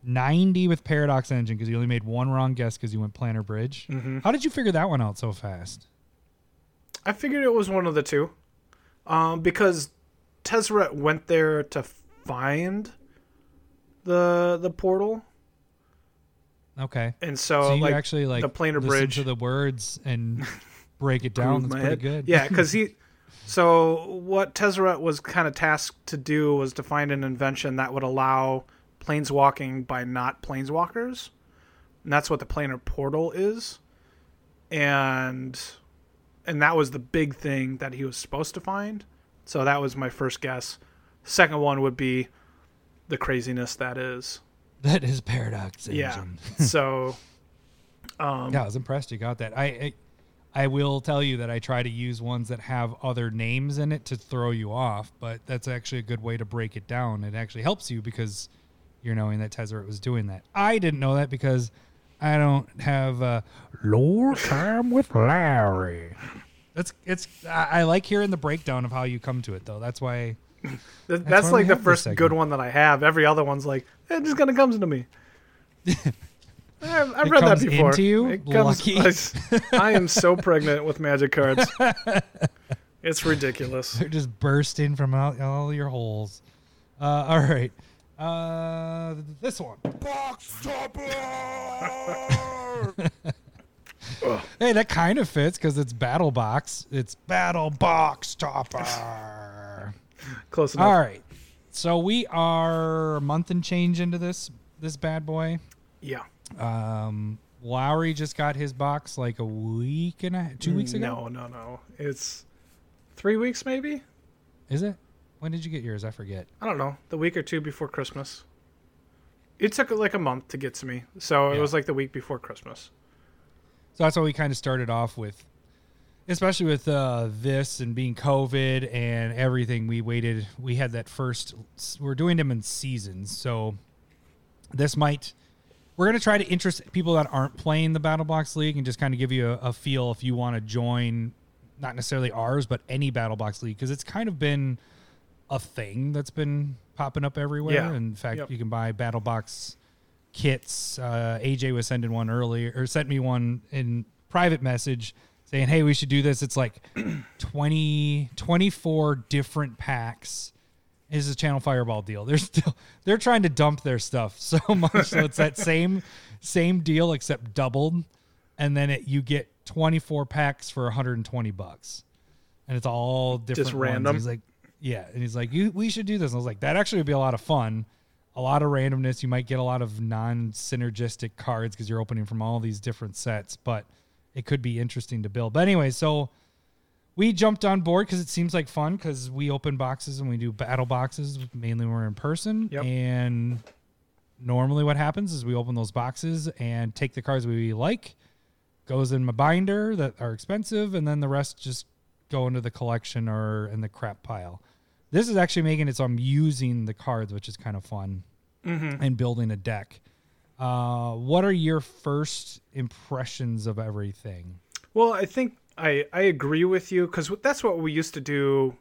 ninety with Paradox Engine because you only made one wrong guess because you went Planar Bridge. Mm-hmm. How did you figure that one out so fast? I figured it was one of the two. Um, because Tezzeret went there to find the the portal. Okay. And so, so you like, actually, like, the Planar Bridge to the words and break it down. That's pretty head. Good. Yeah, because he... So what Tezzeret was kind of tasked to do was to find an invention that would allow planeswalking by not planeswalkers. And that's what the Planar Portal is. And and that was the big thing that he was supposed to find. So that was my first guess. Second one would be the craziness that is. That is Paradox Engine. Yeah. So, um, yeah, I was impressed you got that. I, I I will tell you that I try to use ones that have other names in it to throw you off, but that's actually a good way to break it down. It actually helps you because you're knowing that Tezzeret was doing that. I didn't know that because I don't have uh, lore time with Larry. That's it's. I, I like hearing the breakdown of how you come to it, though. That's why. That's, that's like the first good one that I have. Every other one's like, it just kind of comes into me. I've, I've read that before. Into you? It comes, Lucky. I, I am so pregnant with magic cards. It's ridiculous. They're just bursting from out all your holes. Uh, all right. Uh, this one. Box Topper! Hey, that kind of fits because it's Battle Box. It's Battle Box Topper. Close enough. All right. So we are a month and change into this this bad boy. Yeah. Um, Lowry just got his box like a week and a half, two weeks ago? No, no, no. It's three weeks maybe? Is it? When did you get yours? I forget. I don't know. The week or two before Christmas. It took like a month to get to me. So it yeah. was like the week before Christmas. So that's what we kind of started off with. Especially with uh, this and being COVID and everything, we waited. We had that first. We're doing them in seasons, so this might. We're going to try to interest people that aren't playing the Battle Box League and just kind of give you a, a feel if you want to join, not necessarily ours, but any Battle Box League, because it's kind of been a thing that's been popping up everywhere. Yeah. In fact, yep. You can buy Battle Box kits. Uh, A J was sending one earlier, or sent me one in private message. Saying, hey, we should do this. It's like twenty, twenty-four different packs. This is a Channel Fireball deal. They're still they're trying to dump their stuff so much. So it's that same same deal except doubled, and then it, you get twenty-four packs for one hundred twenty bucks, and it's all different. Just random. Ones. He's like, yeah, and he's like, you, we should do this. And I was like, that actually would be a lot of fun. A lot of randomness. You might get a lot of non-synergistic cards because you're opening from all these different sets, but. It could be interesting to build. But anyway, so we jumped on board because it seems like fun because we open boxes and we do battle boxes mainly when we're in person. Yep. And normally what happens is we open those boxes and take the cards we like, goes in my binder that are expensive, and then the rest just go into the collection or in the crap pile. This is actually making it so I'm using the cards, which is kind of fun, mm-hmm. and building a deck. Uh, what are your first impressions of everything? Well, I think I, I agree with you because that's what we used to do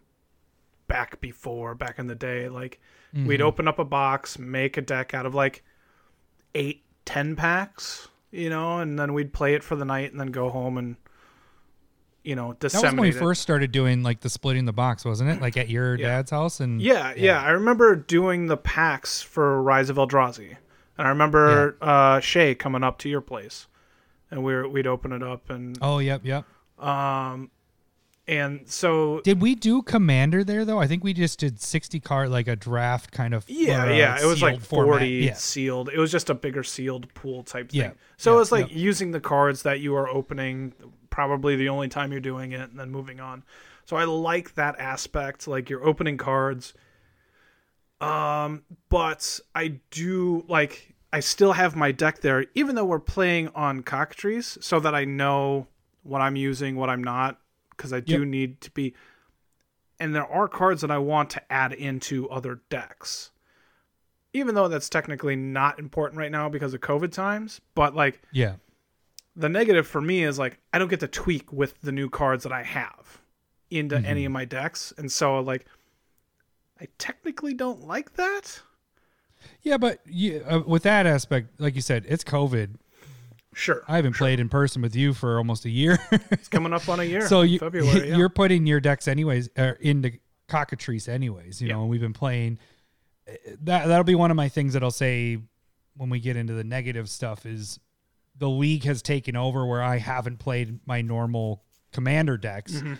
back before, back in the day. Like, mm-hmm. we'd open up a box, make a deck out of like eight, ten packs, you know, and then we'd play it for the night and then go home and, you know, disseminate it. That was when we it. first started doing like the splitting the box, wasn't it? Like at your yeah. dad's house? and yeah, yeah, yeah. I remember doing the packs for Rise of Eldrazi. And I remember yeah. uh, Shay coming up to your place, and we were, we'd open it up and oh yep yep. Um, and so did we do Commander there though? I think we just did sixty card, like a draft kind of yeah uh, yeah. It was like forty yeah. sealed. It was just a bigger sealed pool type thing. Yeah. So yeah. it was like yeah. using the cards that you are opening, probably the only time you're doing it, and then moving on. So I like that aspect, like you're opening cards. Um, but I do like I still have my deck there, even though we're playing on Cockatrice, so that I know what I'm using, what I'm not, because I do yep. need to be. And there are cards that I want to add into other decks, even though that's technically not important right now because of COVID times. But like, yeah, the negative for me is like I don't get to tweak with the new cards that I have into mm-hmm. any of my decks, and so like. I technically don't like that. Yeah, but you, uh, with that aspect, like you said, it's COVID. Sure. I haven't sure. played in person with you for almost a year. It's coming up on a year. So you, February, yeah. you're putting your decks anyways, or into Cockatrice anyways, you yeah. know, and we've been playing. That, that'll be one of my things that I'll say when we get into the negative stuff is the league has taken over where I haven't played my normal Commander decks. Mm-hmm.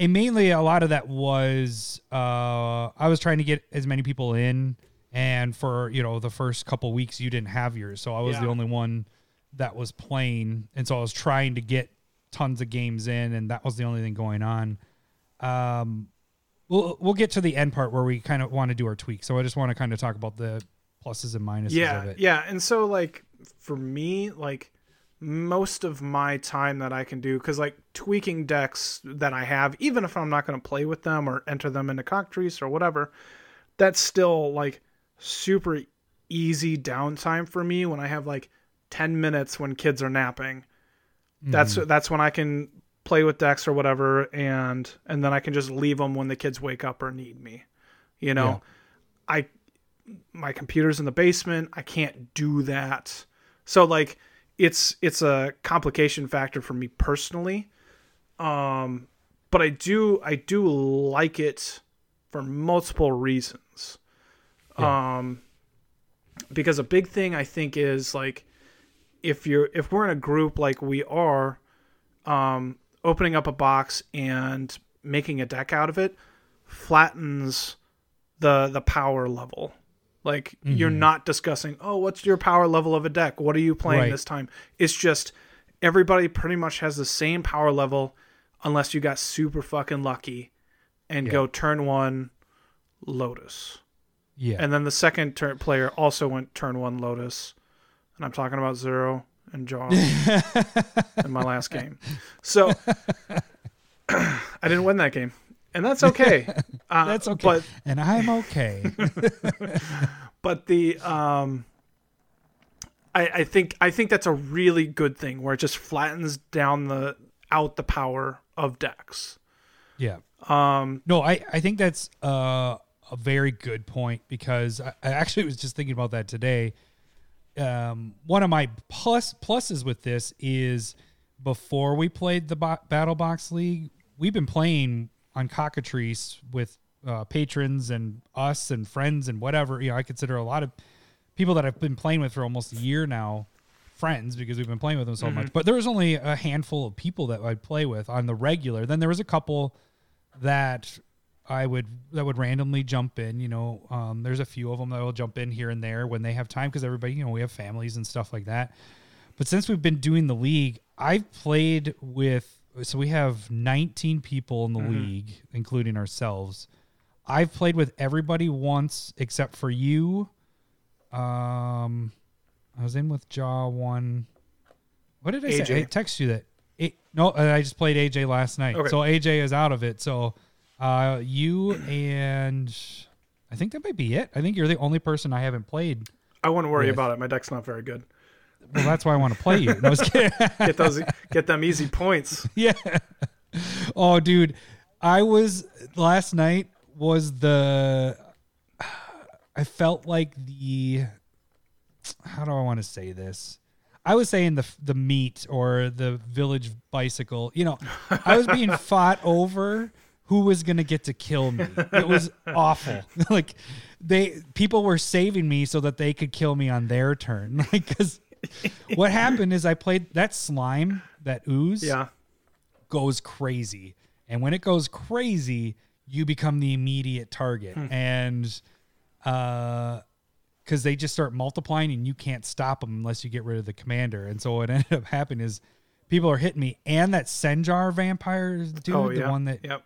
And mainly a lot of that was uh, I was trying to get as many people in, and for you know the first couple weeks you didn't have yours, so I was yeah. the only one that was playing, and so I was trying to get tons of games in, and that was the only thing going on. Um, we'll we'll get to the end part where we kind of want to do our tweak, so I just want to kind of talk about the pluses and minuses yeah, of it. Yeah, and so like for me, like. Most of my time that I can do, because like tweaking decks that I have, even if I'm not going to play with them or enter them into Cockatrice or whatever, that's still like super easy downtime for me when I have like ten minutes when kids are napping. Mm. That's that's when I can play with decks or whatever, and and then I can just leave them when the kids wake up or need me. You know, yeah. I my computer's in the basement. I can't do that. So like. It's it's a complication factor for me personally, um, but I do I do like it for multiple reasons. Yeah. Um, because a big thing I think is like if you're if we're in a group like we are, um, opening up a box and making a deck out of it flattens the the power level. Like mm-hmm. you're not discussing, oh, what's your power level of a deck? What are you playing right. this time? It's just everybody pretty much has the same power level unless you got super fucking lucky and yeah. go turn one Lotus. Yeah. And then the second turn player also went turn one Lotus. And I'm talking about Zero and Jaws in my last game. So I didn't win that game. And that's okay. Uh, that's okay. But, and I'm okay. But the um, I, I think I think that's a really good thing where it just flattens down the out the power of decks. Yeah. Um. No, I, I think that's uh, a very good point because I, I actually was just thinking about that today. Um, one of my plus pluses with this is before we played the Bo- Battle Box League, we've been playing. On Cockatrice with uh, patrons and us and friends and whatever, you know, I consider a lot of people that I've been playing with for almost a year now friends because we've been playing with them so mm-hmm. much. But there was only a handful of people that I'd play with on the regular. Then there was a couple that I would that would randomly jump in. You know, um, there's a few of them that will jump in here and there when they have time because everybody, you know, we have families and stuff like that. But since we've been doing the league, I've played with. So we have nineteen people in the mm-hmm. league, including ourselves. I've played with everybody once except for you. Um, I was in with Jaw one. What did I A J. Say? I texted you that. It, no, I just played A J last night. Okay. So A J is out of it. So uh, you and I think that might be it. I think you're the only person I haven't played. I wouldn't worry with. about it. My deck's not very good. Well, that's why I want to play you. No, I was kidding. Get those, get them easy points. Yeah. Oh, dude, I was last night was the. I felt like the. How do I want to say this? I was saying the the meat or the village bicycle. You know, I was being fought over who was going to get to kill me. It was awful. Like, they people were saving me so that they could kill me on their turn. Like, because what happened is I played that slime, that ooze, yeah. goes crazy. And when it goes crazy, you become the immediate target. Hmm. And uh, because they just start multiplying and you can't stop them unless you get rid of the commander. And so what ended up happening is people are hitting me. And that Senjar vampire dude, oh, yeah. the one that... Yep.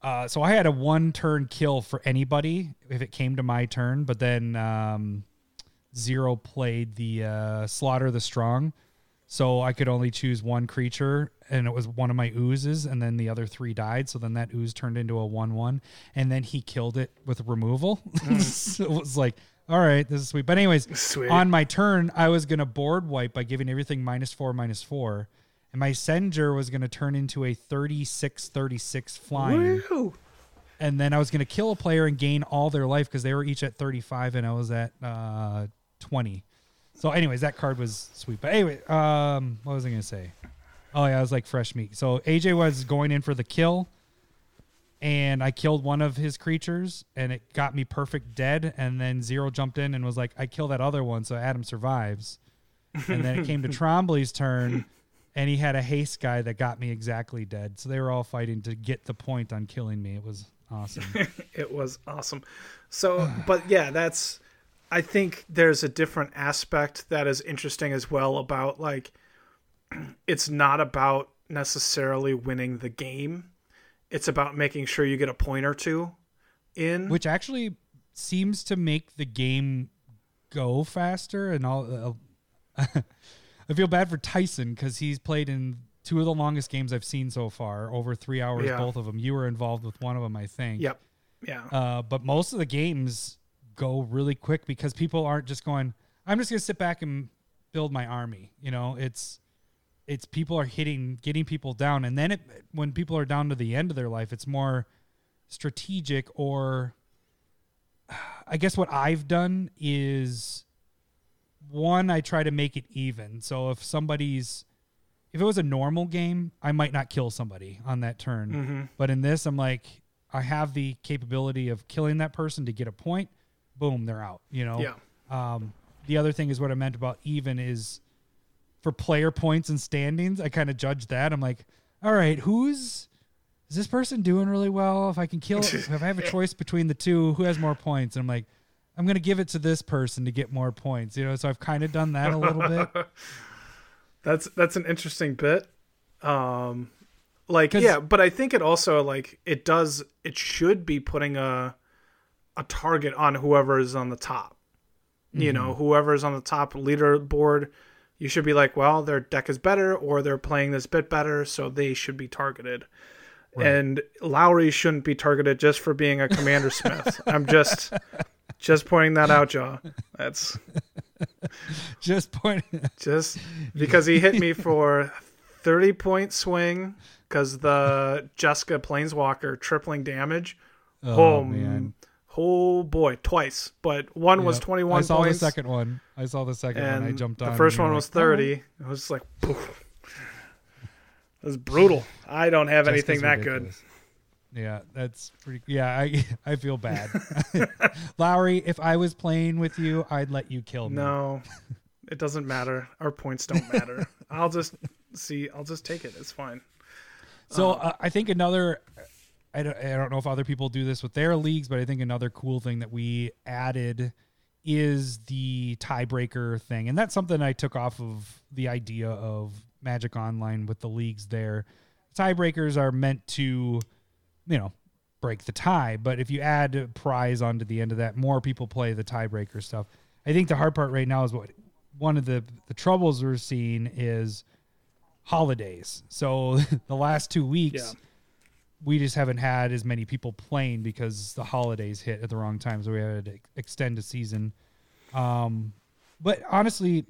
Uh, so I had a one-turn kill for anybody if it came to my turn, but then um, Zero played the uh, Slaughter the Strong, so I could only choose one creature, and it was one of my oozes, and then the other three died, so then that ooze turned into a one one, and then he killed it with removal. Mm. So it was like, all right, this is sweet. But anyways, sweet. On my turn, I was going to board wipe by giving everything minus four, minus four. And my Senjar was going to turn into a thirty-six thirty-six flying. Woo! And then I was going to kill a player and gain all their life because they were each at thirty-five and I was at uh, twenty. So anyways, that card was sweet. But anyway, um, what was I going to say? Oh, yeah, I was like fresh meat. So A J was going in for the kill, and I killed one of his creatures, and it got me perfect dead. And then Zero jumped in and was like, I killed that other one, so Adam survives. And then it came to Trombley's turn. And he had a haste guy that got me exactly dead. So they were all fighting to get the point on killing me. It was awesome. It was awesome. So, but yeah, that's, I think there's a different aspect that is interesting as well about, like, it's not about necessarily winning the game. It's about making sure you get a point or two in. Which actually seems to make the game go faster and all. Uh, I feel bad for Tyson because he's played in two of the longest games I've seen so far, over three hours, yeah. both of them. You were involved with one of them, I think. Yep. Yeah. Uh, but most of the games go really quick because people aren't just going, I'm just going to sit back and build my army. You know, it's it's people are hitting, getting people down. And then it, when people are down to the end of their life, it's more strategic, or I guess what I've done is... One, I try to make it even. So if somebody's, if it was a normal game, I might not kill somebody on that turn. Mm-hmm. But in this, I'm like, I have the capability of killing that person to get a point. Boom, they're out, you know? Yeah. Um, the other thing is what I meant about even is for player points and standings, I kind of judge that. I'm like, all right, who's, is this person doing really well? If I can kill, if I have a choice between the two, who has more points? And I'm like, I'm going to give it to this person to get more points, you know? So I've kind of done that a little bit. That's, that's an interesting bit. Um, like, yeah, but I think it also, like, it does, it should be putting a, a target on whoever is on the top, you mm-hmm. know, whoever's on the top leaderboard, you should be like, well, their deck is better or they're playing this bit better. So they should be targeted. Right. And Lowry shouldn't be targeted just for being a Commander Smith. I'm just, Just pointing that out, y'all. That's just pointing. Just because he hit me for thirty point swing because the Jeska Planeswalker tripling damage. Oh, oh man! Oh boy, twice. But one yep. was twenty one. I saw points, the second one. I saw the second and one. I jumped on. The first one was like, thirty. Oh. I was like, poof. It was brutal. I don't have Jeska's anything that ridiculous. Good. Yeah, that's pretty. Yeah, I I feel bad. Lowry, if I was playing with you, I'd let you kill me. No, it doesn't matter. Our points don't matter. I'll just see. I'll just take it. It's fine. So um, uh, I think another, I don't, I don't know if other people do this with their leagues, but I think another cool thing that we added is the tiebreaker thing. And that's something I took off of the idea of Magic Online with the leagues there. Tiebreakers are meant to, you know, break the tie. But if you add a prize onto the end of that, more people play the tiebreaker stuff. I think the hard part right now is what one of the, the troubles we're seeing is holidays. So the last two weeks, yeah. we just haven't had as many people playing because the holidays hit at the wrong time. So we had to extend a season. Um, but honestly,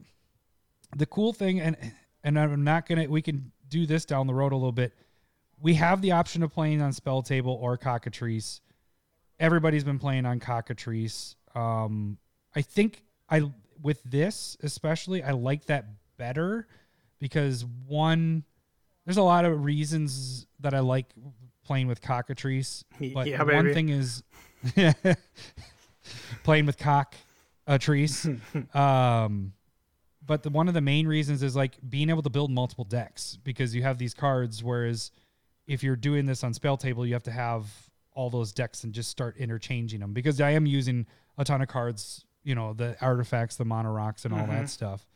the cool thing, and, and I'm not going to, we can do this down the road a little bit. We have the option of playing on Spell Table or Cockatrice. Everybody's been playing on Cockatrice. Um, I think I with this especially, I like that better because, one, there's a lot of reasons that I like playing with Cockatrice. But yeah, one baby. thing is playing with Cockatrice. um, but the, one of the main reasons is like being able to build multiple decks because you have these cards. Whereas if you're doing this on Spell Table, you have to have all those decks and just start interchanging them because I am using a ton of cards, you know, the artifacts, the mono rocks and all mm-hmm. that stuff.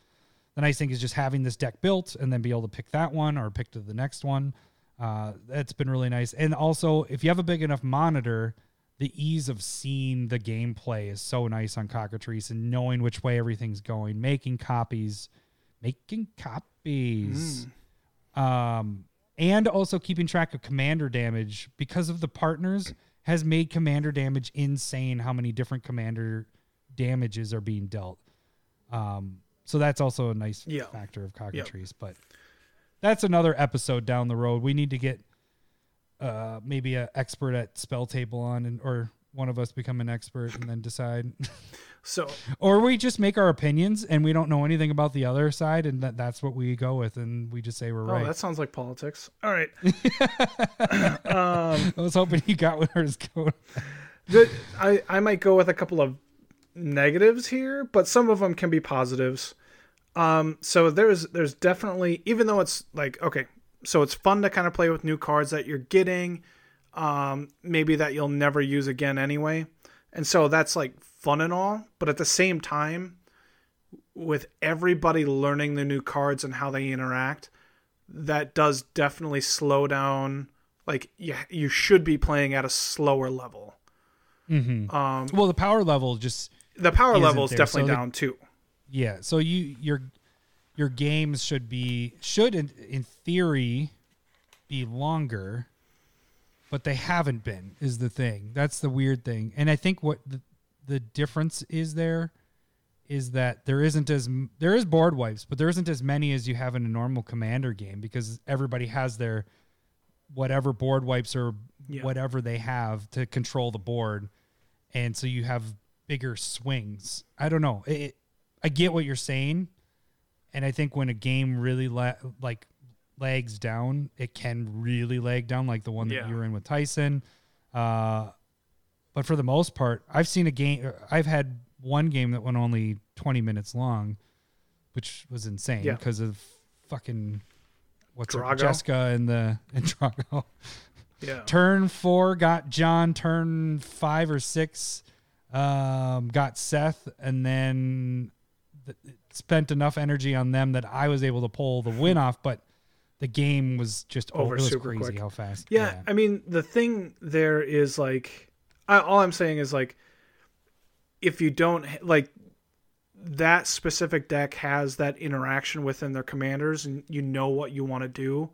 The nice thing is just having this deck built and then be able to pick that one or pick to the next one. Uh, that's been really nice. And also, if you have a big enough monitor, the ease of seeing the gameplay is so nice on Cockatrice and knowing which way everything's going, making copies, making copies. Mm. Um, and also keeping track of commander damage because of the partners has made commander damage insane how many different commander damages are being dealt. Um, So that's also a nice yeah. factor of Cockatrice, yep. but that's another episode down the road. We need to get uh, maybe an expert at Spell Table on, and or one of us become an expert and then decide. So, or we just make our opinions and we don't know anything about the other side, and that, that's what we go with, and we just say we're oh, right. Oh, that sounds like politics. All right. um, I was hoping you got where I was going. the, I I might go with a couple of negatives here, but some of them can be positives. Um, so there's there's definitely, even though it's like, okay, so it's fun to kind of play with new cards that you're getting, um, maybe that you'll never use again anyway. And so that's like fun and all, but at the same time, with everybody learning the new cards and how they interact, that does definitely slow down. Like you, you should be playing at a slower level. Mm-hmm. Um, well, the power level just... The power level is definitely down too. Yeah, so you your your games should be should in, in theory be longer, but they haven't been is the thing. That's the weird thing. And I think what the, the difference is there is that there isn't as there is board wipes, but there isn't as many as you have in a normal commander game because everybody has their whatever board wipes or yeah. whatever they have to control the board, and so you have bigger swings. I don't know. It, it, I get what you're saying, and I think when a game really la- like lags down, it can really lag down, like the one that yeah. you were in with Tyson. Uh, but for the most part, I've seen a game. I've had one game that went only twenty minutes long, which was insane because yeah. of fucking what's it, Jeska and the and Drago. Yeah. Turn four got John. Turn five or six. Um, got Seth, and then th- spent enough energy on them that I was able to pull the win off, but the game was just over. It was super crazy quick. How fast. Yeah, yeah, I mean, the thing there is like, I, all I'm saying is like, if you don't, like, that specific deck has that interaction within their commanders, and you know what you want to do.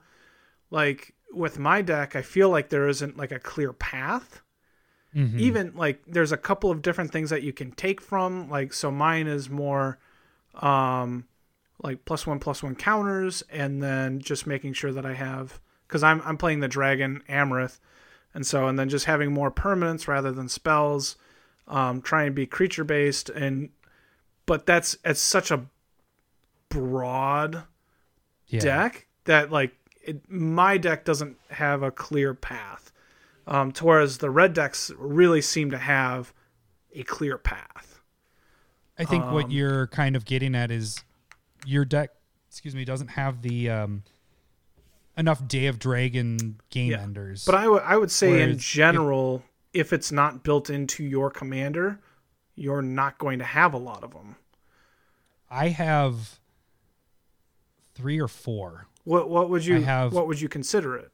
Like, with my deck, I feel like there isn't like a clear path. Mm-hmm. Even like there's a couple of different things that you can take from, like, so mine is more um like plus one plus one counters, and then just making sure that I have, because I'm I'm playing the dragon Amarith, and so and then just having more permanents rather than spells, um try and be creature based, and but that's it's such a broad yeah. deck that like it, my deck doesn't have a clear path. Um, to whereas the red decks really seem to have a clear path. I think um, what you're kind of getting at is your deck, excuse me, doesn't have the um, enough Day of Dragon game yeah. enders. But I, w- I would say whereas in general, if, if it's not built into your commander, you're not going to have a lot of them. I have three or four. What what would you have, what would you consider it?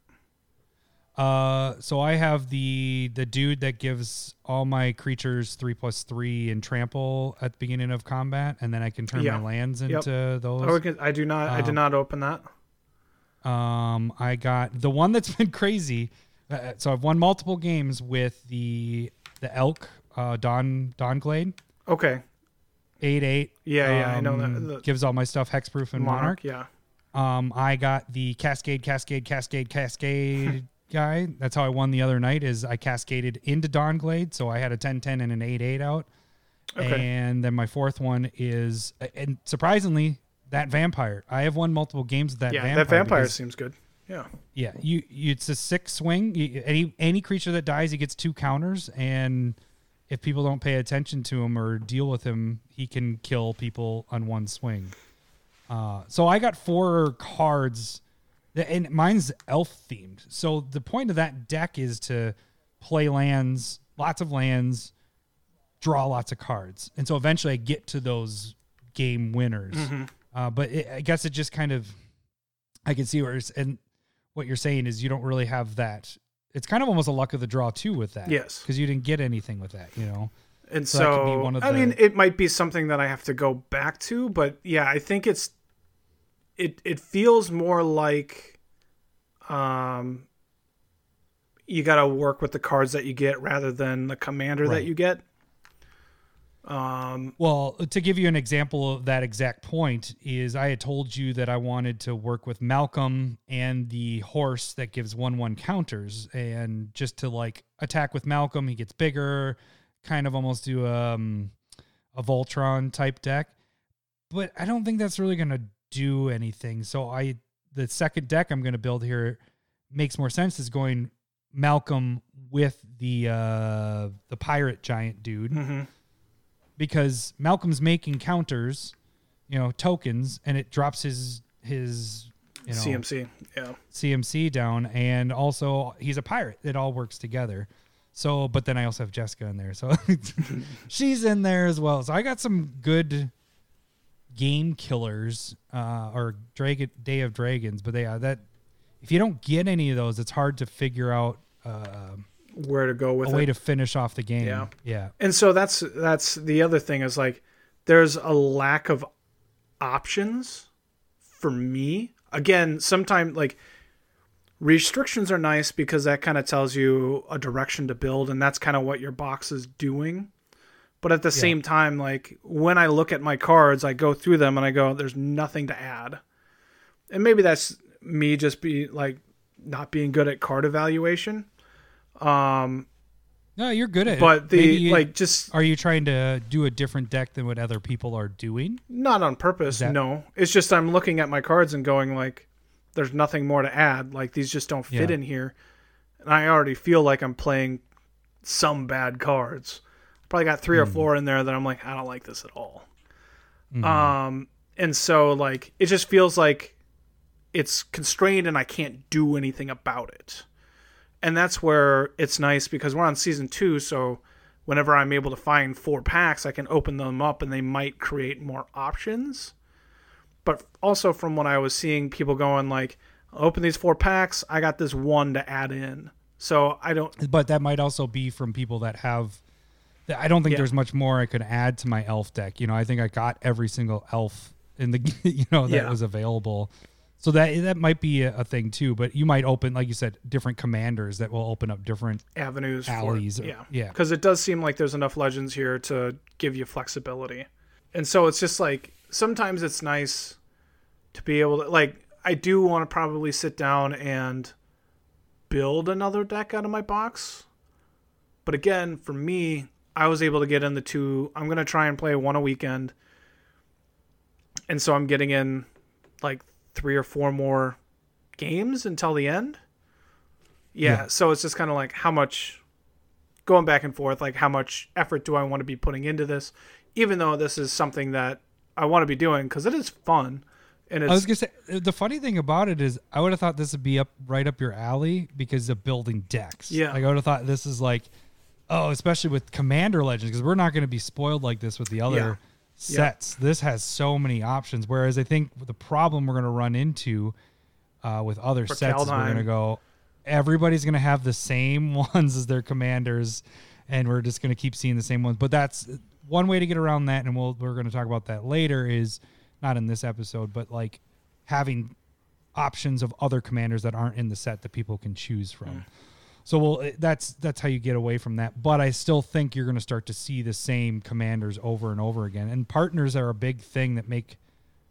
Uh, so I have the, the dude that gives all my creatures three plus three and trample at the beginning of combat. And then I can turn yeah. my lands into yep. those. I do not, um, I did not open that. Um, I got the one that's been crazy. Uh, so I've won multiple games with the, the elk, uh, Dawn, Dawn Glade. Okay. Eight, eight. Yeah. Um, yeah. I know that the, gives all my stuff hexproof and monarch. monarch. Yeah. Um, I got the cascade, cascade, cascade, cascade. Guy. That's how I won the other night is I cascaded into Dawn Glade. So I had a ten ten and an eight eight out. Okay. And then my fourth one is, and surprisingly, that vampire. I have won multiple games with that yeah, vampire. Yeah, that vampire seems good. Yeah. Yeah. You, you it's a six swing. You, any any creature that dies, he gets two counters, and if people don't pay attention to him or deal with him, he can kill people on one swing. Uh, so I got four cards, that, and mine's elf themed. So the point of that deck is to play lands, lots of lands, draw lots of cards, and so eventually I get to those game winners. Mm-hmm. Uh, but it, I guess it just kind of, I can see where it's, and what you're saying is you don't really have that. It's kind of almost a luck of the draw too with that. Yes. Because you didn't get anything with that, you know? And so, so be one of I the, mean, it might be something that I have to go back to, but yeah, I think it's, it, it feels more like, um, you got to work with the cards that you get rather than the commander right. that you get. Um, well, to give you an example of that exact point is I had told you that I wanted to work with Malcolm and the horse that gives one, one counters, and just to like attack with Malcolm, he gets bigger, kind of almost do, um, a Voltron type deck, but I don't think that's really going to do anything. So I, the second deck I'm going to build here makes more sense is going Malcolm with the, uh, the pirate giant dude. Mm-hmm. Because Malcolm's making counters, you know, tokens, and it drops his, his you know, C M C, yeah, C M C down, and also he's a pirate. It all works together. So, but then I also have Jeska in there, so she's in there as well. So I got some good game killers, uh, or Dragon Day of Dragons, but they uh, that if you don't get any of those, it's hard to figure out. Uh, where to go with a way it. to finish off the game. Yeah. Yeah. And so that's, that's the other thing is like, there's a lack of options for me. Again, sometimes like restrictions are nice because that kind of tells you a direction to build. And that's kind of what your box is doing. But at the yeah. same time, like when I look at my cards, I go through them and I go, there's nothing to add. And maybe that's me just be like, not being good at card evaluation. Um, no, you're good at but it. But the you, like, just are you trying to do a different deck than what other people are doing? Not on purpose. That, no, it's just I'm looking at my cards and going like, "There's nothing more to add. Like these just don't fit yeah. in here," and I already feel like I'm playing some bad cards. Probably got three mm. or four in there that I'm like, I don't like this at all. Mm. Um, and so like it just feels like it's constrained and I can't do anything about it. And that's where it's nice because we're on season two. So whenever I'm able to find four packs, I can open them up and they might create more options. But also from what I was seeing, people going like, open these four packs. I got this one to add in. So I don't. But that might also be from people that have. I don't think yeah. there's much more I could add to my elf deck. You know, I think I got every single elf in the, you know, that yeah. was available. So that that might be a thing too, but you might open, like you said, different commanders that will open up different avenues, alleys. For, yeah, or, yeah. Because it does seem like there's enough legends here to give you flexibility, and so it's just like sometimes it's nice to be able to like. I do want to probably sit down and build another deck out of my box, but again, for me, I was able to get in the two. I'm gonna try and play one a weekend, and so I'm getting in like. three or four more games until the end. Yeah, yeah. So it's just kind of like how much going back and forth, like how much effort do I want to be putting into this, even though this is something that I want to be doing because it is fun. And it's, I was going to say, the funny thing about it is I would have thought this would be up right up your alley because of building decks. Yeah. Like I would have thought this is like, oh, especially with Commander Legends, because we're not going to be spoiled like this with the other yeah. sets. Yeah. This has so many options. Whereas I think the problem we're going to run into uh, with other For sets Kaldheim. is we're going to go, everybody's going to have the same ones as their commanders, and we're just going to keep seeing the same ones. But that's one way to get around that, and we'll, we're going to talk about that later is, not in this episode, but like having options of other commanders that aren't in the set that people can choose from. Mm. So well, that's that's how you get away from that. But I still think you're going to start to see the same commanders over and over again. And partners are a big thing that make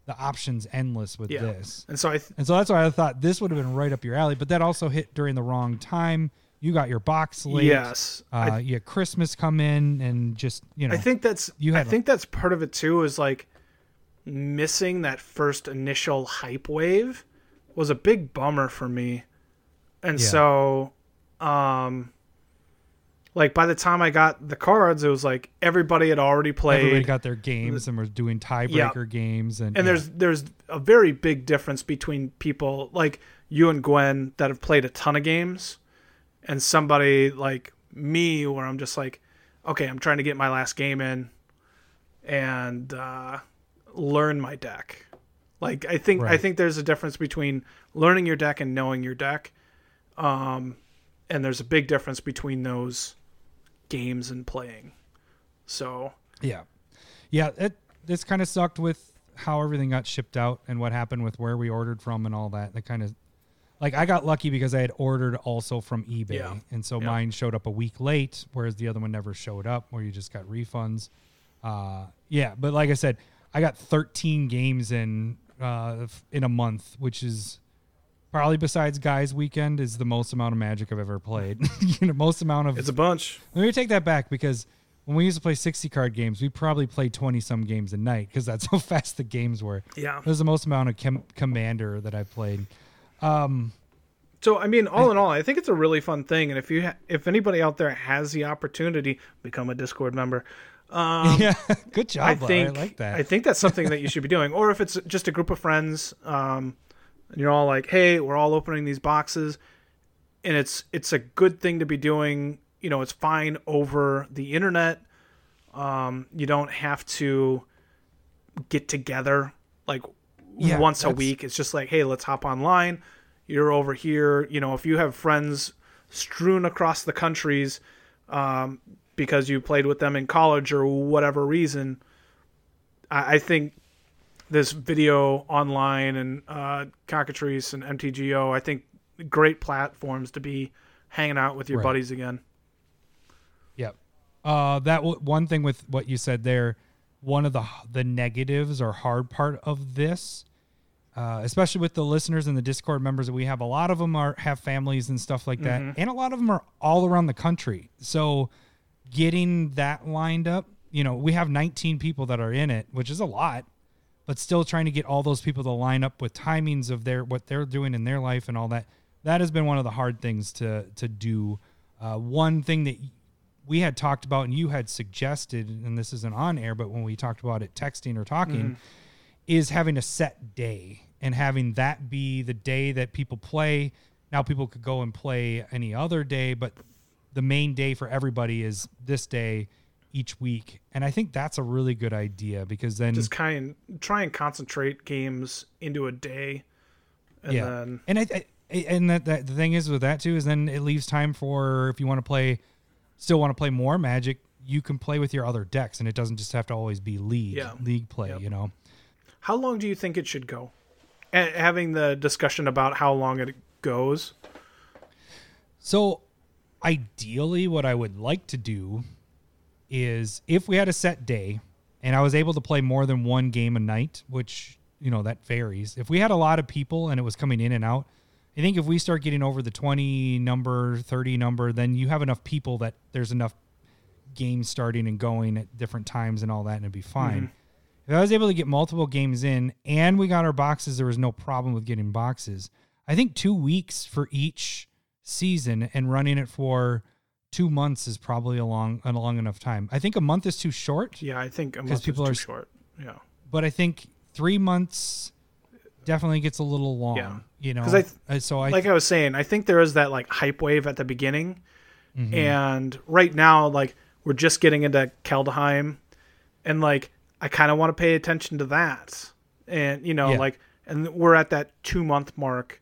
the options endless with yeah. this. And so, I th- and so that's why I thought this would have been right up your alley. But that also hit during the wrong time. You got your box late. Yes. Uh, I, you had Christmas come in and just, you know. I think that's you had I think a, that's part of it, too, is like missing that first initial hype wave was a big bummer for me. And yeah. so, um, like, by the time I got the cards, it was like everybody had already played. Everybody got their games and were doing tiebreaker yeah. games. And, and yeah. there's there's a very big difference between people like you and Gwen that have played a ton of games and somebody like me where I'm just like, okay, I'm trying to get my last game in and uh, learn my deck. Like, I think right. I think there's a difference between learning your deck and knowing your deck. Um, and there's a big difference between those games and playing. So, yeah. Yeah, it this kind of sucked with how everything got shipped out and what happened with where we ordered from and all that. That kind of like I got lucky because I had ordered also from eBay. Yeah. And so yeah. mine showed up a week late, whereas the other one never showed up, where you just got refunds. Uh, yeah, but like I said, I got thirteen games in uh, in a month, which is probably besides Guy's weekend is the most amount of Magic I've ever played. you know, most amount of it's a bunch. Let me take that back because when we used to play sixty card games, we probably played twenty some games a night because that's how fast the games were. Yeah, it was the most amount of chem- Commander that I played. Um, so I mean, all I, in all, I think it's a really fun thing. And if you ha- if anybody out there has the opportunity, become a Discord member. Um, yeah, good job. I think I like that. I think that's something that you should be doing. Or if it's just a group of friends, um, and you're all like, "Hey, we're all opening these boxes," and it's it's a good thing to be doing. You know, it's fine over the internet. Um, you don't have to get together like yeah, once a week. It's just like, "Hey, let's hop online." You're over here. You know, if you have friends strewn across the countries. Um, because you played with them in college or whatever reason, I think this video online and uh, Cockatrice and M T G O, I think great platforms to be hanging out with your right. buddies again. Yep. Uh, that w- one thing with what you said there, one of the the negatives or hard part of this, uh, especially with the listeners and the Discord members that we have, a lot of them are have families and stuff like that, mm-hmm. and a lot of them are all around the country. So getting that lined up, you know, we have nineteen people that are in it, which is a lot, but still trying to get all those people to line up with timings of their, what they're doing in their life and all that. That has been one of the hard things to, to do. Uh, one thing that we had talked about and you had suggested, and this isn't on air, but when we talked about it, texting or talking mm-hmm. is having a set day and having that be the day that people play. Now people could go and play any other day, but the main day for everybody is this day each week. And I think that's a really good idea because then just kind of try and concentrate games into a day. And yeah. then and I, I and that, that the thing is with that too, is then it leaves time for, if you want to play, still want to play more Magic, you can play with your other decks and it doesn't just have to always be league, yeah. league play, yep. you know? How long do you think it should go? A- having the discussion about how long it goes. So, ideally, what I would like to do is if we had a set day and I was able to play more than one game a night, which, you know, that varies. If we had a lot of people and it was coming in and out, I think if we start getting over the twenty number, thirty number, then you have enough people that there's enough games starting and going at different times and all that, and it'd be fine. Mm-hmm. If I was able to get multiple games in and we got our boxes, there was no problem with getting boxes. I think two weeks for each season and running it for two months is probably a long, a long enough time. I think a month is too short. Yeah, I think a month people is too are, short. Yeah, but I think three months definitely gets a little long. Yeah. You know, I th- so I like th- I was saying, I think there is that like hype wave at the beginning, mm-hmm. and right now like we're just getting into Kaldheim, and like I kind of want to pay attention to that, and you know yeah. like and we're at that two month mark.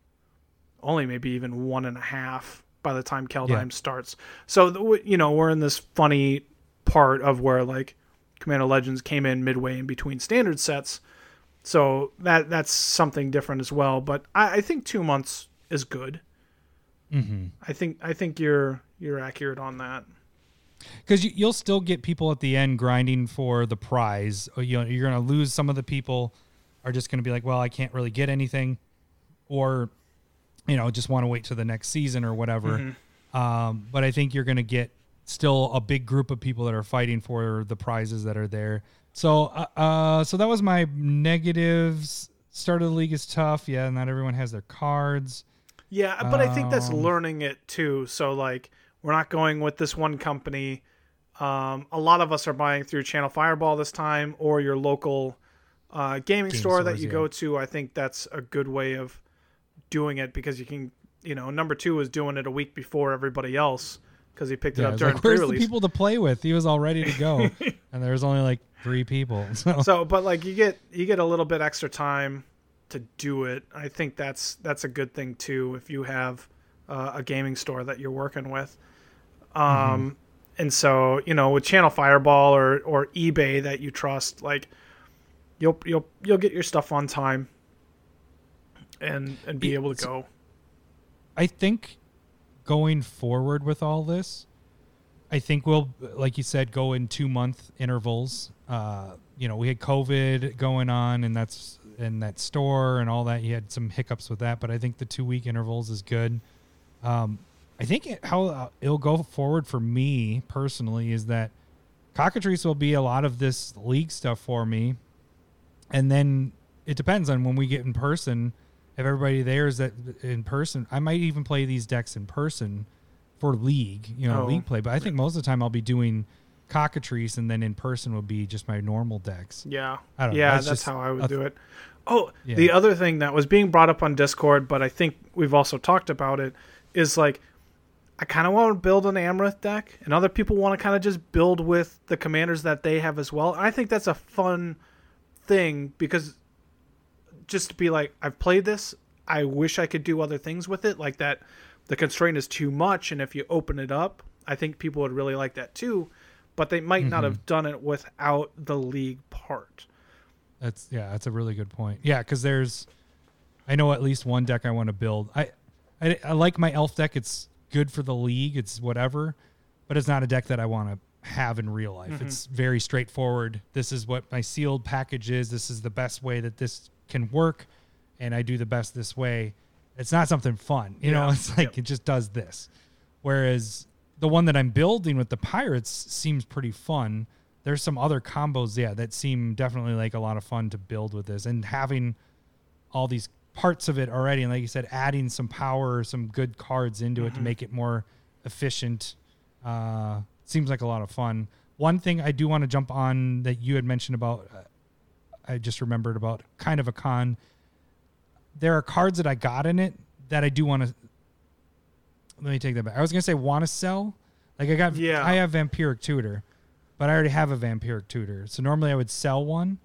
Only maybe even one and a half by the time Kaldheim yeah. starts. So, you know, we're in this funny part of where like Commander Legends came in midway in between standard sets. So that that's something different as well. But I, I think two months is good. Mm-hmm. I think, I think you're, you're accurate on that. Cause you, you'll still get people at the end grinding for the prize. You know, you're going to lose. Some of the people are just going to be like, well, I can't really get anything, or, you know, just want to wait till the next season or whatever. Mm-hmm. Um, but I think you're going to get still a big group of people that are fighting for the prizes that are there. So, uh, uh, so that was my negatives Start of the league is tough. Yeah, not everyone has their cards. Yeah, but um, I think that's learning it too. So like, we're not going with this one company. Um, a lot of us are buying through Channel Fireball this time, or your local uh, gaming Game store stores, that you yeah. go to. I think that's a good way of doing it, because you can, you know, number two was doing it a week before everybody else because he picked yeah, it up during like, pre-release. Where's the people to play with? He was all ready to go, and there was only like three people. So. so, but like you get you get a little bit extra time to do it. I think that's that's a good thing too, if you have uh, a gaming store that you're working with. Um. Mm-hmm. And so, you know, with Channel Fireball or, or eBay that you trust, like you'll you'll you'll get your stuff on time and and be it's, able to go. I think going forward with all this, I think we'll, like you said, go in two month intervals. Uh, you know, we had COVID going on, and that's in that store and all that. You had some hiccups with that, but I think the two week intervals is good. Um, I think it, how it'll go forward for me personally is that Cockatrice will be a lot of this league stuff for me. And then it depends on when we get in person. If everybody there is that in person, I might even play these decks in person for league, you know, oh. league play. But I think most of the time I'll be doing Cockatrice, and then in person would be just my normal decks. Yeah. I don't yeah. Know. That's, that's how I would th- do it. Oh, yeah. The other thing that was being brought up on Discord, but I think we've also talked about it, is like, I kind of want to build an Amrith deck, and other people want to kind of just build with the commanders that they have as well. And I think that's a fun thing, because just to be like, I've played this. I wish I could do other things with it, like that. The constraint is too much. And if you open it up, I think people would really like that too, but they might mm-hmm. not have done it without the league part. That's yeah, that's a really good point. Yeah. Cause there's, I know at least one deck I want to build. I, I, I like my elf deck. It's, good for the league, it's whatever, but it's not a deck that I want to have in real life. Mm-hmm. It's very straightforward. This is what my sealed package is. This is the best way that this can work, and I do the best this way. It's not something fun, you yeah. know. It's like yep. it just does this. Whereas the one that I'm building with the Pirates seems pretty fun. There's some other combos, yeah, that seem definitely like a lot of fun to build with this, and having all these parts of it already, and like you said, adding some power, some good cards into mm-hmm. it to make it more efficient uh seems like a lot of fun. One thing I do want to jump on that you had mentioned about, uh, I just remembered about kind of a con. There are cards that I got in it that I do want to, let me take that back. I was gonna say want to sell, like I got yeah I have Vampiric Tutor, but I already have a Vampiric Tutor, so normally I would sell one.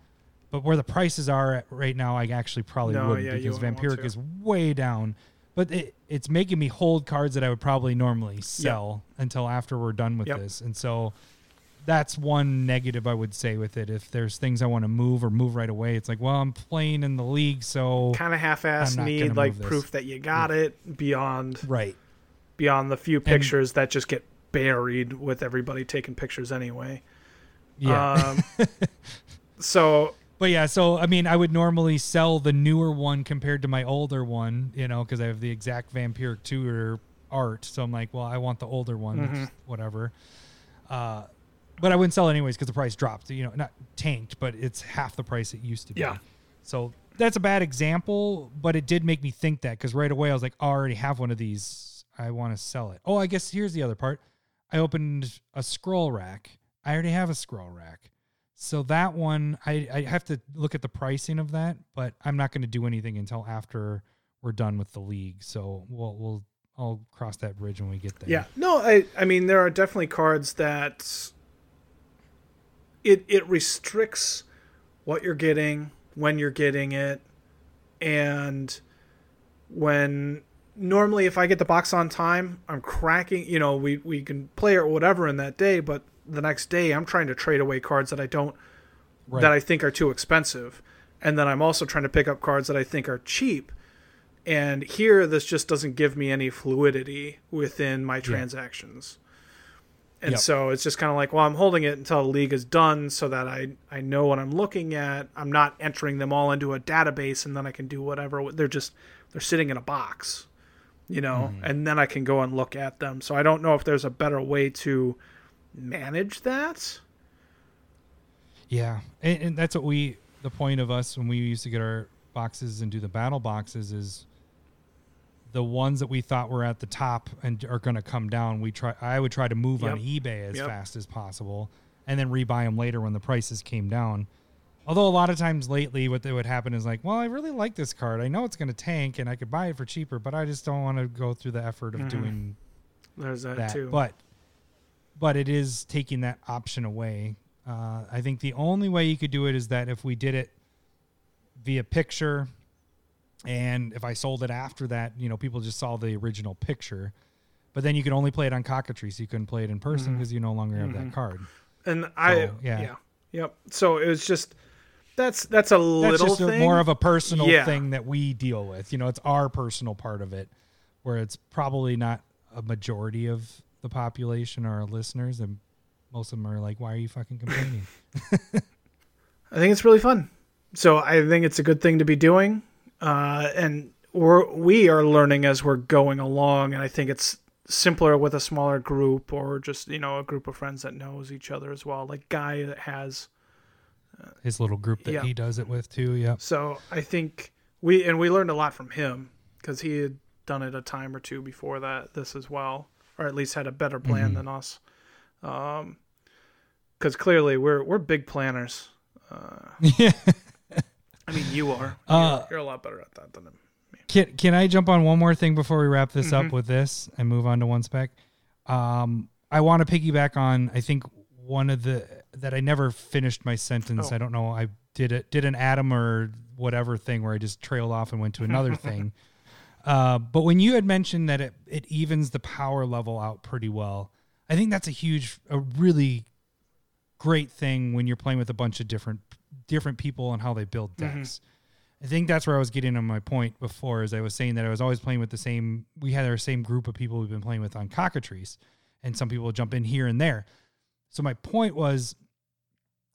But where the prices are at right now, I actually probably no, wouldn't yeah, because Vampiric is way down. But it, it's making me hold cards that I would probably normally sell yep. until after we're done with yep. this. And so that's one negative I would say with it. If there's things I want to move or move right away, it's like, well, I'm playing in the league, so kind of half-ass need like proof that you got yeah. it beyond right beyond the few pictures and, that just get buried with everybody taking pictures anyway. Yeah. Um, so. But yeah, so I mean, I would normally sell the newer one compared to my older one, you know, because I have the exact Vampiric Tutor art. So I'm like, well, I want the older one, mm-hmm. whatever. Uh, but I wouldn't sell it anyways because the price dropped, you know, not tanked, but it's half the price it used to be. Yeah. So that's a bad example, but it did make me think that, because right away I was like, oh, I already have one of these. I want to sell it. Oh, I guess here's the other part. I opened a scroll rack. I already have a scroll rack. So that one, I, I have to look at the pricing of that, but I'm not going to do anything until after we're done with the league. So we'll, we'll, I'll cross that bridge when we get there. Yeah, no, I, I mean, there are definitely cards that it, it restricts what you're getting, when you're getting it. And when normally, if I get the box on time, I'm cracking, you know, we, we can play or whatever in that day, but the next day I'm trying to trade away cards that I don't, right. that I think are too expensive. And then I'm also trying to pick up cards that I think are cheap. And here, this just doesn't give me any fluidity within my yeah. transactions. And yep. so it's just kind of like, well, I'm holding it until the league is done so that I, I know what I'm looking at. I'm not entering them all into a database and then I can do whatever. They're just, they're sitting in a box, you know, mm. and then I can go and look at them. So I don't know if there's a better way to manage that. Yeah, and, and that's what we the point of us when we used to get our boxes and do the battle boxes is the ones that we thought were at the top and are going to come down. We try. I would try to move yep. on eBay as yep. fast as possible and then rebuy them later when the prices came down. Although a lot of times lately what would happen is like, well, I really like this card. I know it's going to tank and I could buy it for cheaper, but I just don't want to go through the effort of mm-hmm. doing There's that, that. Too. But, but it is taking that option away. Uh, I think the only way you could do it is that if we did it via picture and if I sold it after that, you know, people just saw the original picture, but then you could only play it on Cockatrice. You couldn't play it in person because mm-hmm. you no longer mm-hmm. have that card. And so, I, yeah. yeah, yep. So it was just, That's that's a little that's just a, thing. more of a personal yeah. thing that we deal with. You know, it's our personal part of it, where it's probably not a majority of the population or our listeners, and most of them are like, "Why are you fucking complaining?" I think it's really fun, so I think it's a good thing to be doing, uh, and we're we are learning as we're going along, and I think it's simpler with a smaller group or just you know a group of friends that knows each other as well, like Guy that has. His little group that yeah. he does it with too. Yeah. So I think we, and we learned a lot from him because he had done it a time or two before that, this as well, or at least had a better plan mm-hmm. than us. Um, cause clearly we're, we're big planners. Uh, yeah. I mean, you are, you're, uh, you're a lot better at that than me. Can, can I jump on one more thing before we wrap this mm-hmm. up with this and move on to one spec? Um, I want to piggyback on, I think one of the, that I never finished my sentence. Oh. I don't know. I did it, did an Adam or whatever thing where I just trailed off and went to another thing. Uh, but when you had mentioned that it, it evens the power level out pretty well, I think that's a huge, a really great thing when you're playing with a bunch of different, different people and how they build decks. Mm-hmm. I think that's where I was getting on my point before, as I was saying that I was always playing with the same, we had our same group of people we've been playing with on Cockatrice, and some people jump in here and there. So my point was,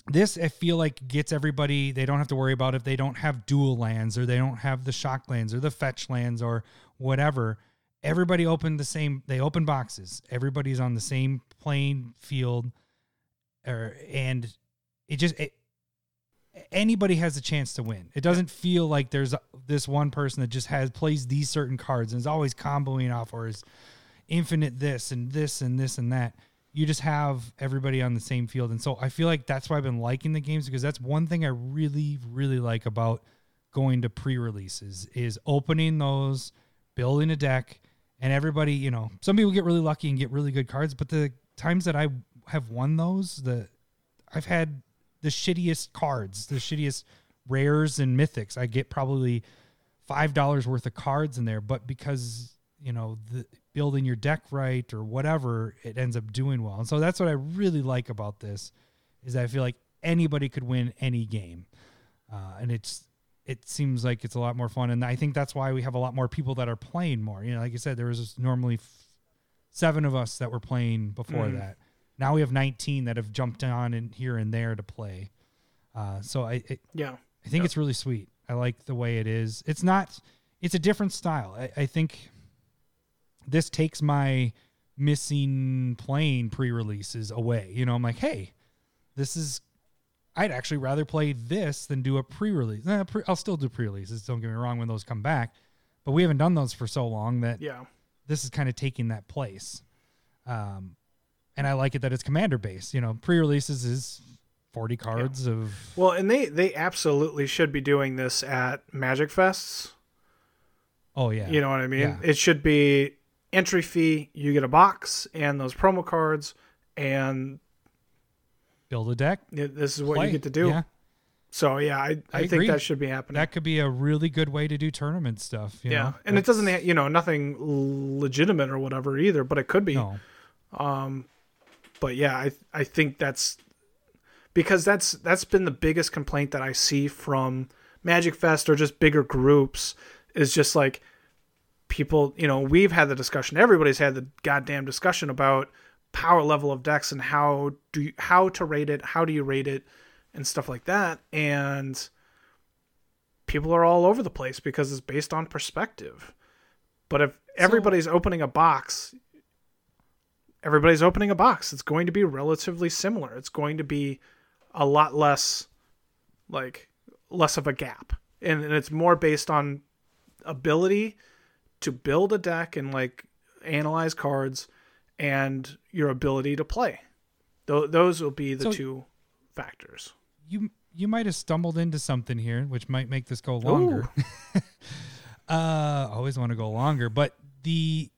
this, I feel like, gets everybody, they don't have to worry about if they don't have dual lands or they don't have the shock lands or the fetch lands or whatever. Everybody opened the same, they open boxes. Everybody's on the same playing field. Or, and it just, it, anybody has a chance to win. It doesn't feel like there's a, this one person that just has plays these certain cards and is always comboing off or is infinite this and this and this and that. You just have everybody on the same field. And so I feel like that's why I've been liking the games, because that's one thing I really, really like about going to pre-releases is opening those, building a deck, and everybody, you know, some people get really lucky and get really good cards, but the times that I have won those, the I've had the shittiest cards, the shittiest rares and mythics. I get probably five dollars worth of cards in there, but because, you know, the building your deck right or whatever, it ends up doing well. And so that's what I really like about this, is I feel like anybody could win any game. Uh, and it's, it seems like it's a lot more fun. And I think that's why we have a lot more people that are playing more. You know, like I said, there was normally f- seven of us that were playing before mm. that. Now we have nineteen that have jumped on in here and there to play. Uh, so I, it, yeah, I think yeah. it's really sweet. I like the way it is. It's not, it's a different style. I, I think, this takes my missing playing pre-releases away. You know, I'm like, hey, this is, I'd actually rather play this than do a pre-release. Eh, pre- I'll still do pre-releases. Don't get me wrong when those come back, but we haven't done those for so long that yeah. this is kind of taking that place. Um, and I like it that it's commander based, you know, pre-releases is forty cards yeah. of. Well, and they, they absolutely should be doing this at Magic Fests. Oh yeah. You know what I mean? Yeah. It should be, entry fee, you get a box and those promo cards and build a deck. This is what Play. you get to do. Yeah. So yeah, I, I, I think agree. that should be happening. That could be a really good way to do tournament stuff. You yeah. know? And That's, it doesn't, you know, nothing legitimate or whatever either, but it could be. No. Um, but yeah, I, I think that's because that's, that's been the biggest complaint that I see from Magic Fest or just bigger groups, is just like, people, you know, we've had the discussion, everybody's had the goddamn discussion about power level of decks and how do you, how to rate it, how do you rate it and stuff like that. And people are all over the place because it's based on perspective. But if everybody's so, opening a box, everybody's opening a box, it's going to be relatively similar. It's going to be a lot less, like less of a gap. and, and it's more based on ability to build a deck and like analyze cards and your ability to play. Th- those will be the so two factors. You you might have stumbled into something here, which might make this go longer. uh, always want to go longer, but the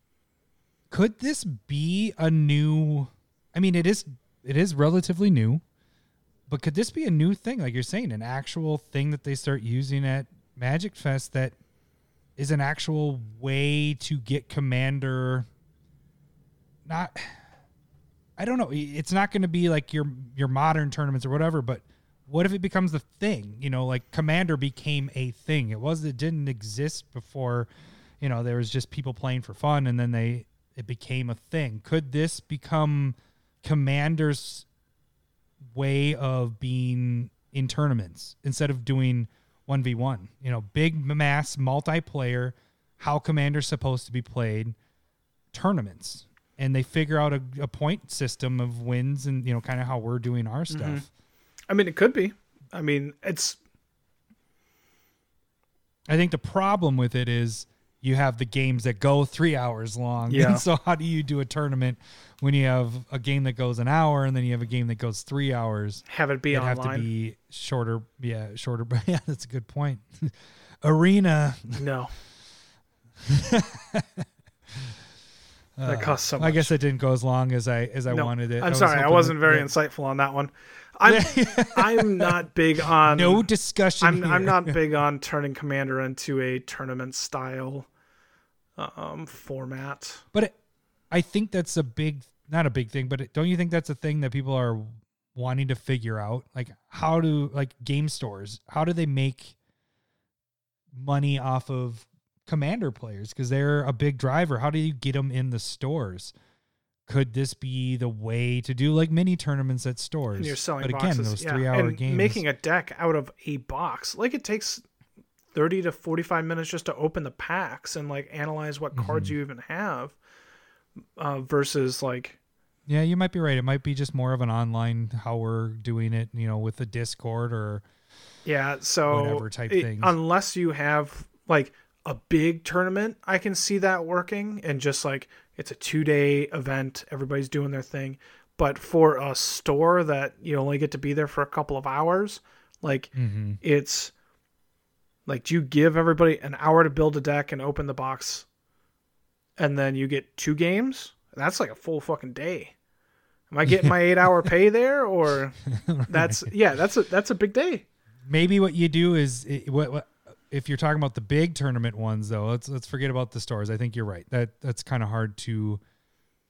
could this be a new? I mean, it is it is relatively new, but could this be a new thing? Like you're saying, an actual thing that they start using at Magic Fest that is an actual way to get Commander. Not, I don't know. It's not going to be like your your modern tournaments or whatever. But what if it becomes the thing? You know, like Commander became a thing. It was it didn't exist before. You know, there was just people playing for fun, and then they it became a thing. Could this become Commander's way of being in tournaments instead of doing one v one? You know, big mass multiplayer. How Commander's supposed to be played? Tournaments. And they figure out a, a point system of wins and, you know, kind of how we're doing our stuff. Mm-hmm. I mean, it could be. I mean, it's... I think the problem with it is you have the games that go three hours long. Yeah. And so how do you do a tournament when you have a game that goes an hour and then you have a game that goes three hours? Have it be It'd online. Have to be shorter. Yeah, shorter. Yeah, that's a good point. Arena. No. That costs so much. Uh, I guess it didn't go as long as I as I no, wanted it. I'm I sorry, was I wasn't very that, insightful on that one. I'm I'm not big on no discussion. I'm here. I'm not big on turning Commander into a tournament style um, format. But it, I think that's a big, not a big thing. But it, don't you think that's a thing that people are wanting to figure out? Like how do like game stores? How do they make money off of Commander players, because they're a big driver? How do you get them in the stores? Could this be the way to do like mini tournaments at stores? And you're selling but boxes. Again, those yeah. three hour and games. Making a deck out of a box. Like it takes thirty to forty-five minutes just to open the packs and like analyze what mm-hmm. cards you even have uh, versus like. Yeah, you might be right. It might be just more of an online, how we're doing it, you know, with the Discord or. Yeah. So whatever type it, things. Unless you have like a big tournament, I can see that working, and just like it's a two-day event, everybody's doing their thing. But for a store that you only get to be there for a couple of hours, like mm-hmm. it's like, do you give everybody an hour to build a deck and open the box, and then you get two games? That's like a full fucking day. Am I getting my eight-hour pay there, or right. that's yeah, that's a that's a big day. Maybe what you do is it, what. what if you're talking about the big tournament ones, though, let's let's forget about the stores. I think you're right. That that's kind of hard to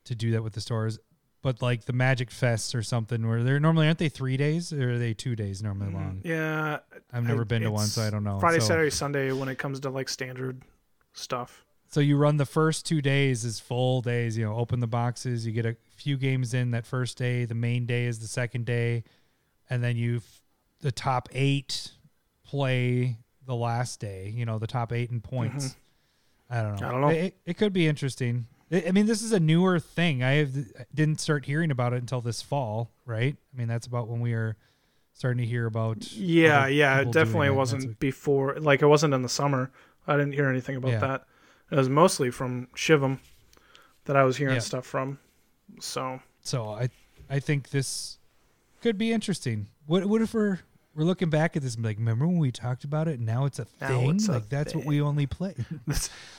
to do that with the stores. But like the Magic Fests or something, where they're normally aren't they three days or are they two days normally long? Yeah, I've never I, been to one, so I don't know. Friday, so, Saturday, Sunday when it comes to like standard stuff. So you run the first two days as full days. You know, open the boxes. You get a few games in that first day. The main day is the second day, and then you the top eight play the last day, you know, the top eight in points. Mm-hmm. I don't know. I don't know. It, it could be interesting. I mean, this is a newer thing. I have, didn't start hearing about it until this fall, right? I mean, that's about when we are starting to hear about. Yeah, yeah, it definitely wasn't it. before. Like, it wasn't in the summer. I didn't hear anything about yeah. that. It was mostly from Shivam that I was hearing yeah. stuff from. So, so I, I think this could be interesting. What, what if we're We're looking back at this and be like, remember when we talked about it? And now it's a thing. It's a like that's thing. What we only play.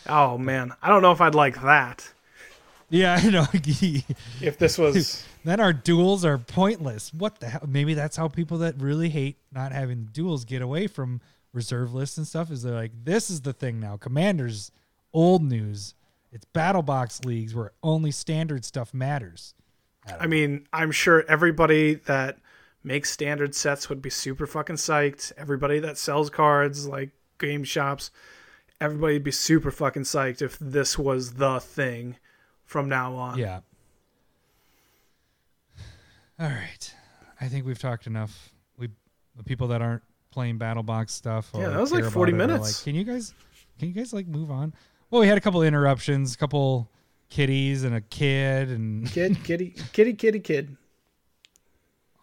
Oh man, I don't know if I'd like that. Yeah, I know. If this was then our duels are pointless. What the hell? Maybe that's how people that really hate not having duels get away from reserve lists and stuff. Is they're like, this is the thing now. Commander's old news. It's battle box leagues where only standard stuff matters. I, I mean, I'm sure everybody that make standard sets would be super fucking psyched. Everybody that sells cards, like game shops, everybody would be super fucking psyched if this was the thing from now on. Yeah. All right. I think we've talked enough. We the people that aren't playing battle box stuff. Or yeah, that was like forty minutes. Like, can you guys can you guys like move on? Well, we had a couple of interruptions, a couple kitties and a kid and kid, kitty, kitty, kitty, kid.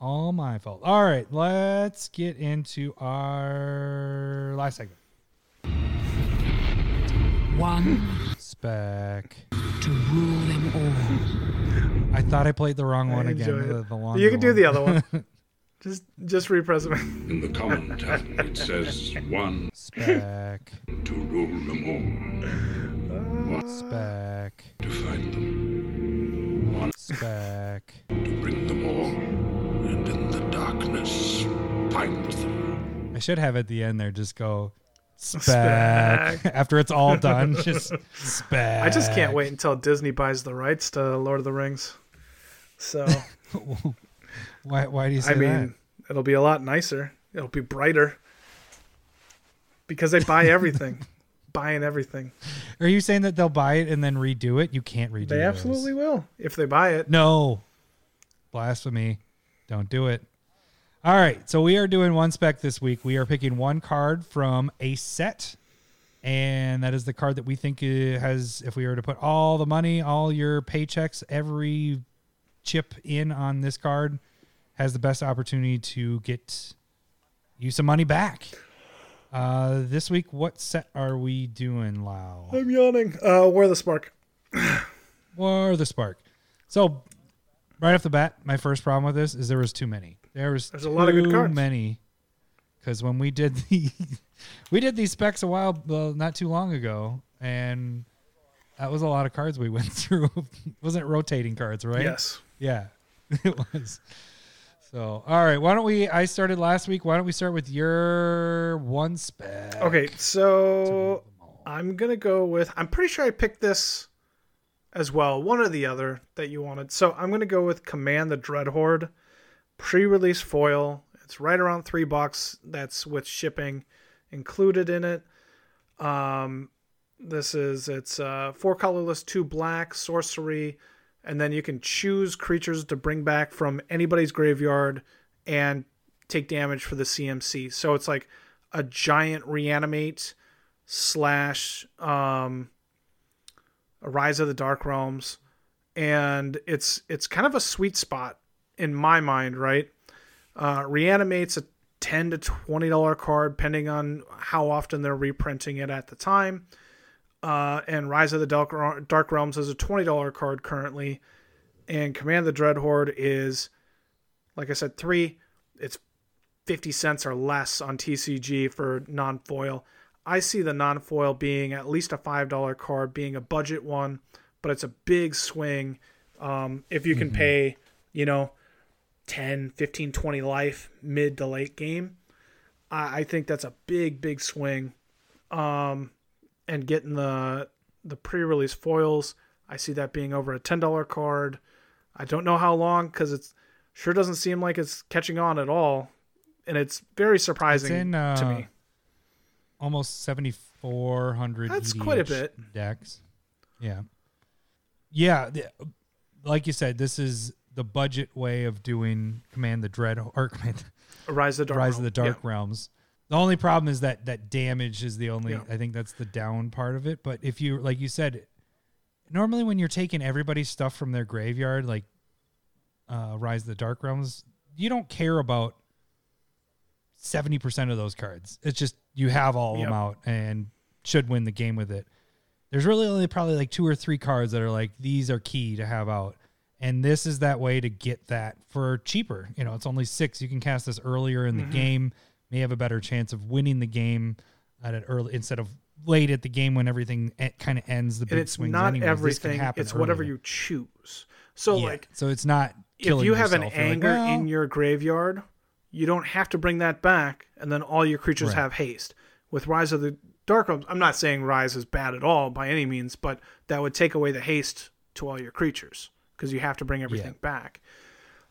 All my fault. All right, let's get into our last segment. One spec to rule them all. I thought I played the wrong one again. The, the long you can do one. The other one. Just just repress it. In the common tongue, it says one spec to rule them all. One spec to find them. One spec to bring them all, and in the darkness find them. I should have at the end there just go spec. spec. After it's all done, just spec. I just can't wait until Disney buys the rights to Lord of the Rings. So. Why Why do you say that? I mean, that? It'll be a lot nicer. It'll be brighter. Because they buy everything. Buying everything. Are you saying that they'll buy it and then redo it? You can't redo it. They absolutely those. will if they buy it. No. Blasphemy. Don't do it. All right. So we are doing one spec this week. We are picking one card from a set. And that is the card that we think has, if we were to put all the money, all your paychecks, every chip in on this card, has the best opportunity to get you some money back. Uh, this week, what set are we doing, Lau? I'm yawning. Uh, War of the Spark. War of the Spark. So, right off the bat, my first problem with this is there was too many. There was There's too a lot of good cards. many. Because when we did the we did these specs a while, well, not too long ago, and that was a lot of cards we went through. Wasn't it rotating cards, right? Yes. Yeah, it was. So, all right, why don't we, I started last week. Why don't we start with your one spec? Okay, so I'm going to go with, I'm pretty sure I picked this as well, one or the other that you wanted. So I'm going to go with Command the Dread Horde, pre-release foil. It's right around three bucks. That's with shipping included in it. Um, this is, it's uh, four colorless, two black, sorcery. And then you can choose creatures to bring back from anybody's graveyard and take damage for the C M C. So it's like a giant reanimate slash um, Rise of the Dark Realms. And it's it's kind of a sweet spot in my mind, right? Uh, reanimate's a ten dollars to twenty dollars card, depending on how often they're reprinting it at the time. Uh, and Rise of the Dark Realms is a twenty dollars card currently. And Command the Dread Horde is, like I said, three. It's fifty cents or less on T C G for non-foil. I see the non-foil being at least a five dollars card, being a budget one. But it's a big swing. Um, if you can mm-hmm. pay, you know, ten, fifteen, twenty life mid to late game. I, I think that's a big, big swing. Um... And getting the the pre-release foils, I see that being over a ten dollars card. I don't know how long, because it sure doesn't seem like it's catching on at all. And it's very surprising it's in, uh, to me. Almost seventy-four hundred That's quite a bit. Decks. Yeah. Yeah. Like you said, this is the budget way of doing Command the Dread, or Command Rise of the Dark, Rise of the Dark yeah. Realms. The only problem is that that damage is the only, yeah. I think that's the down part of it. But if you, like you said, normally when you're taking everybody's stuff from their graveyard, like uh, Rise of the Dark Realms, you don't care about seventy percent of those cards. It's just you have all yep. of them out and should win the game with it. There's really only probably like two or three cards that are like, these are key to have out. And this is that way to get that for cheaper. You know, it's only six. You can cast this earlier in mm-hmm. the game. May have a better chance of winning the game at an early instead of late at the game when everything kind of ends. The big and it's swings not anyways. Everything; it's earlier. Whatever you choose. So yeah. like, so it's not killing if you have yourself. An You're anger like, well, in your graveyard, you don't have to bring that back, and then all your creatures right. have haste. With Rise of the Dark Realms, I'm not saying Rise is bad at all by any means, but that would take away the haste to all your creatures because you have to bring everything yeah. back.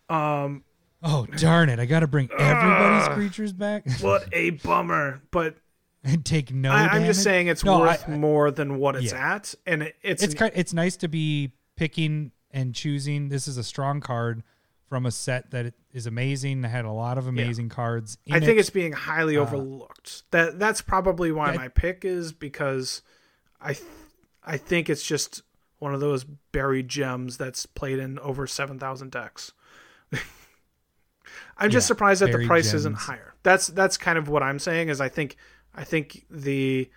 Um. Oh, darn it. I got to bring everybody's uh, creatures back. What a bummer. But and take no I, I'm just saying it's no, worth I, I, more than what it's yeah. at. And it, it's it's, an, kind of, it's nice to be picking and choosing. This is a strong card from a set that is amazing. It had a lot of amazing yeah. cards in I think it. It's being highly uh, overlooked. That That's probably why yeah, my pick is because I th- I think it's just one of those buried gems that's played in over seven thousand decks. I'm just yeah, surprised that the price gems. Isn't higher. That's that's kind of what I'm saying is I think I think the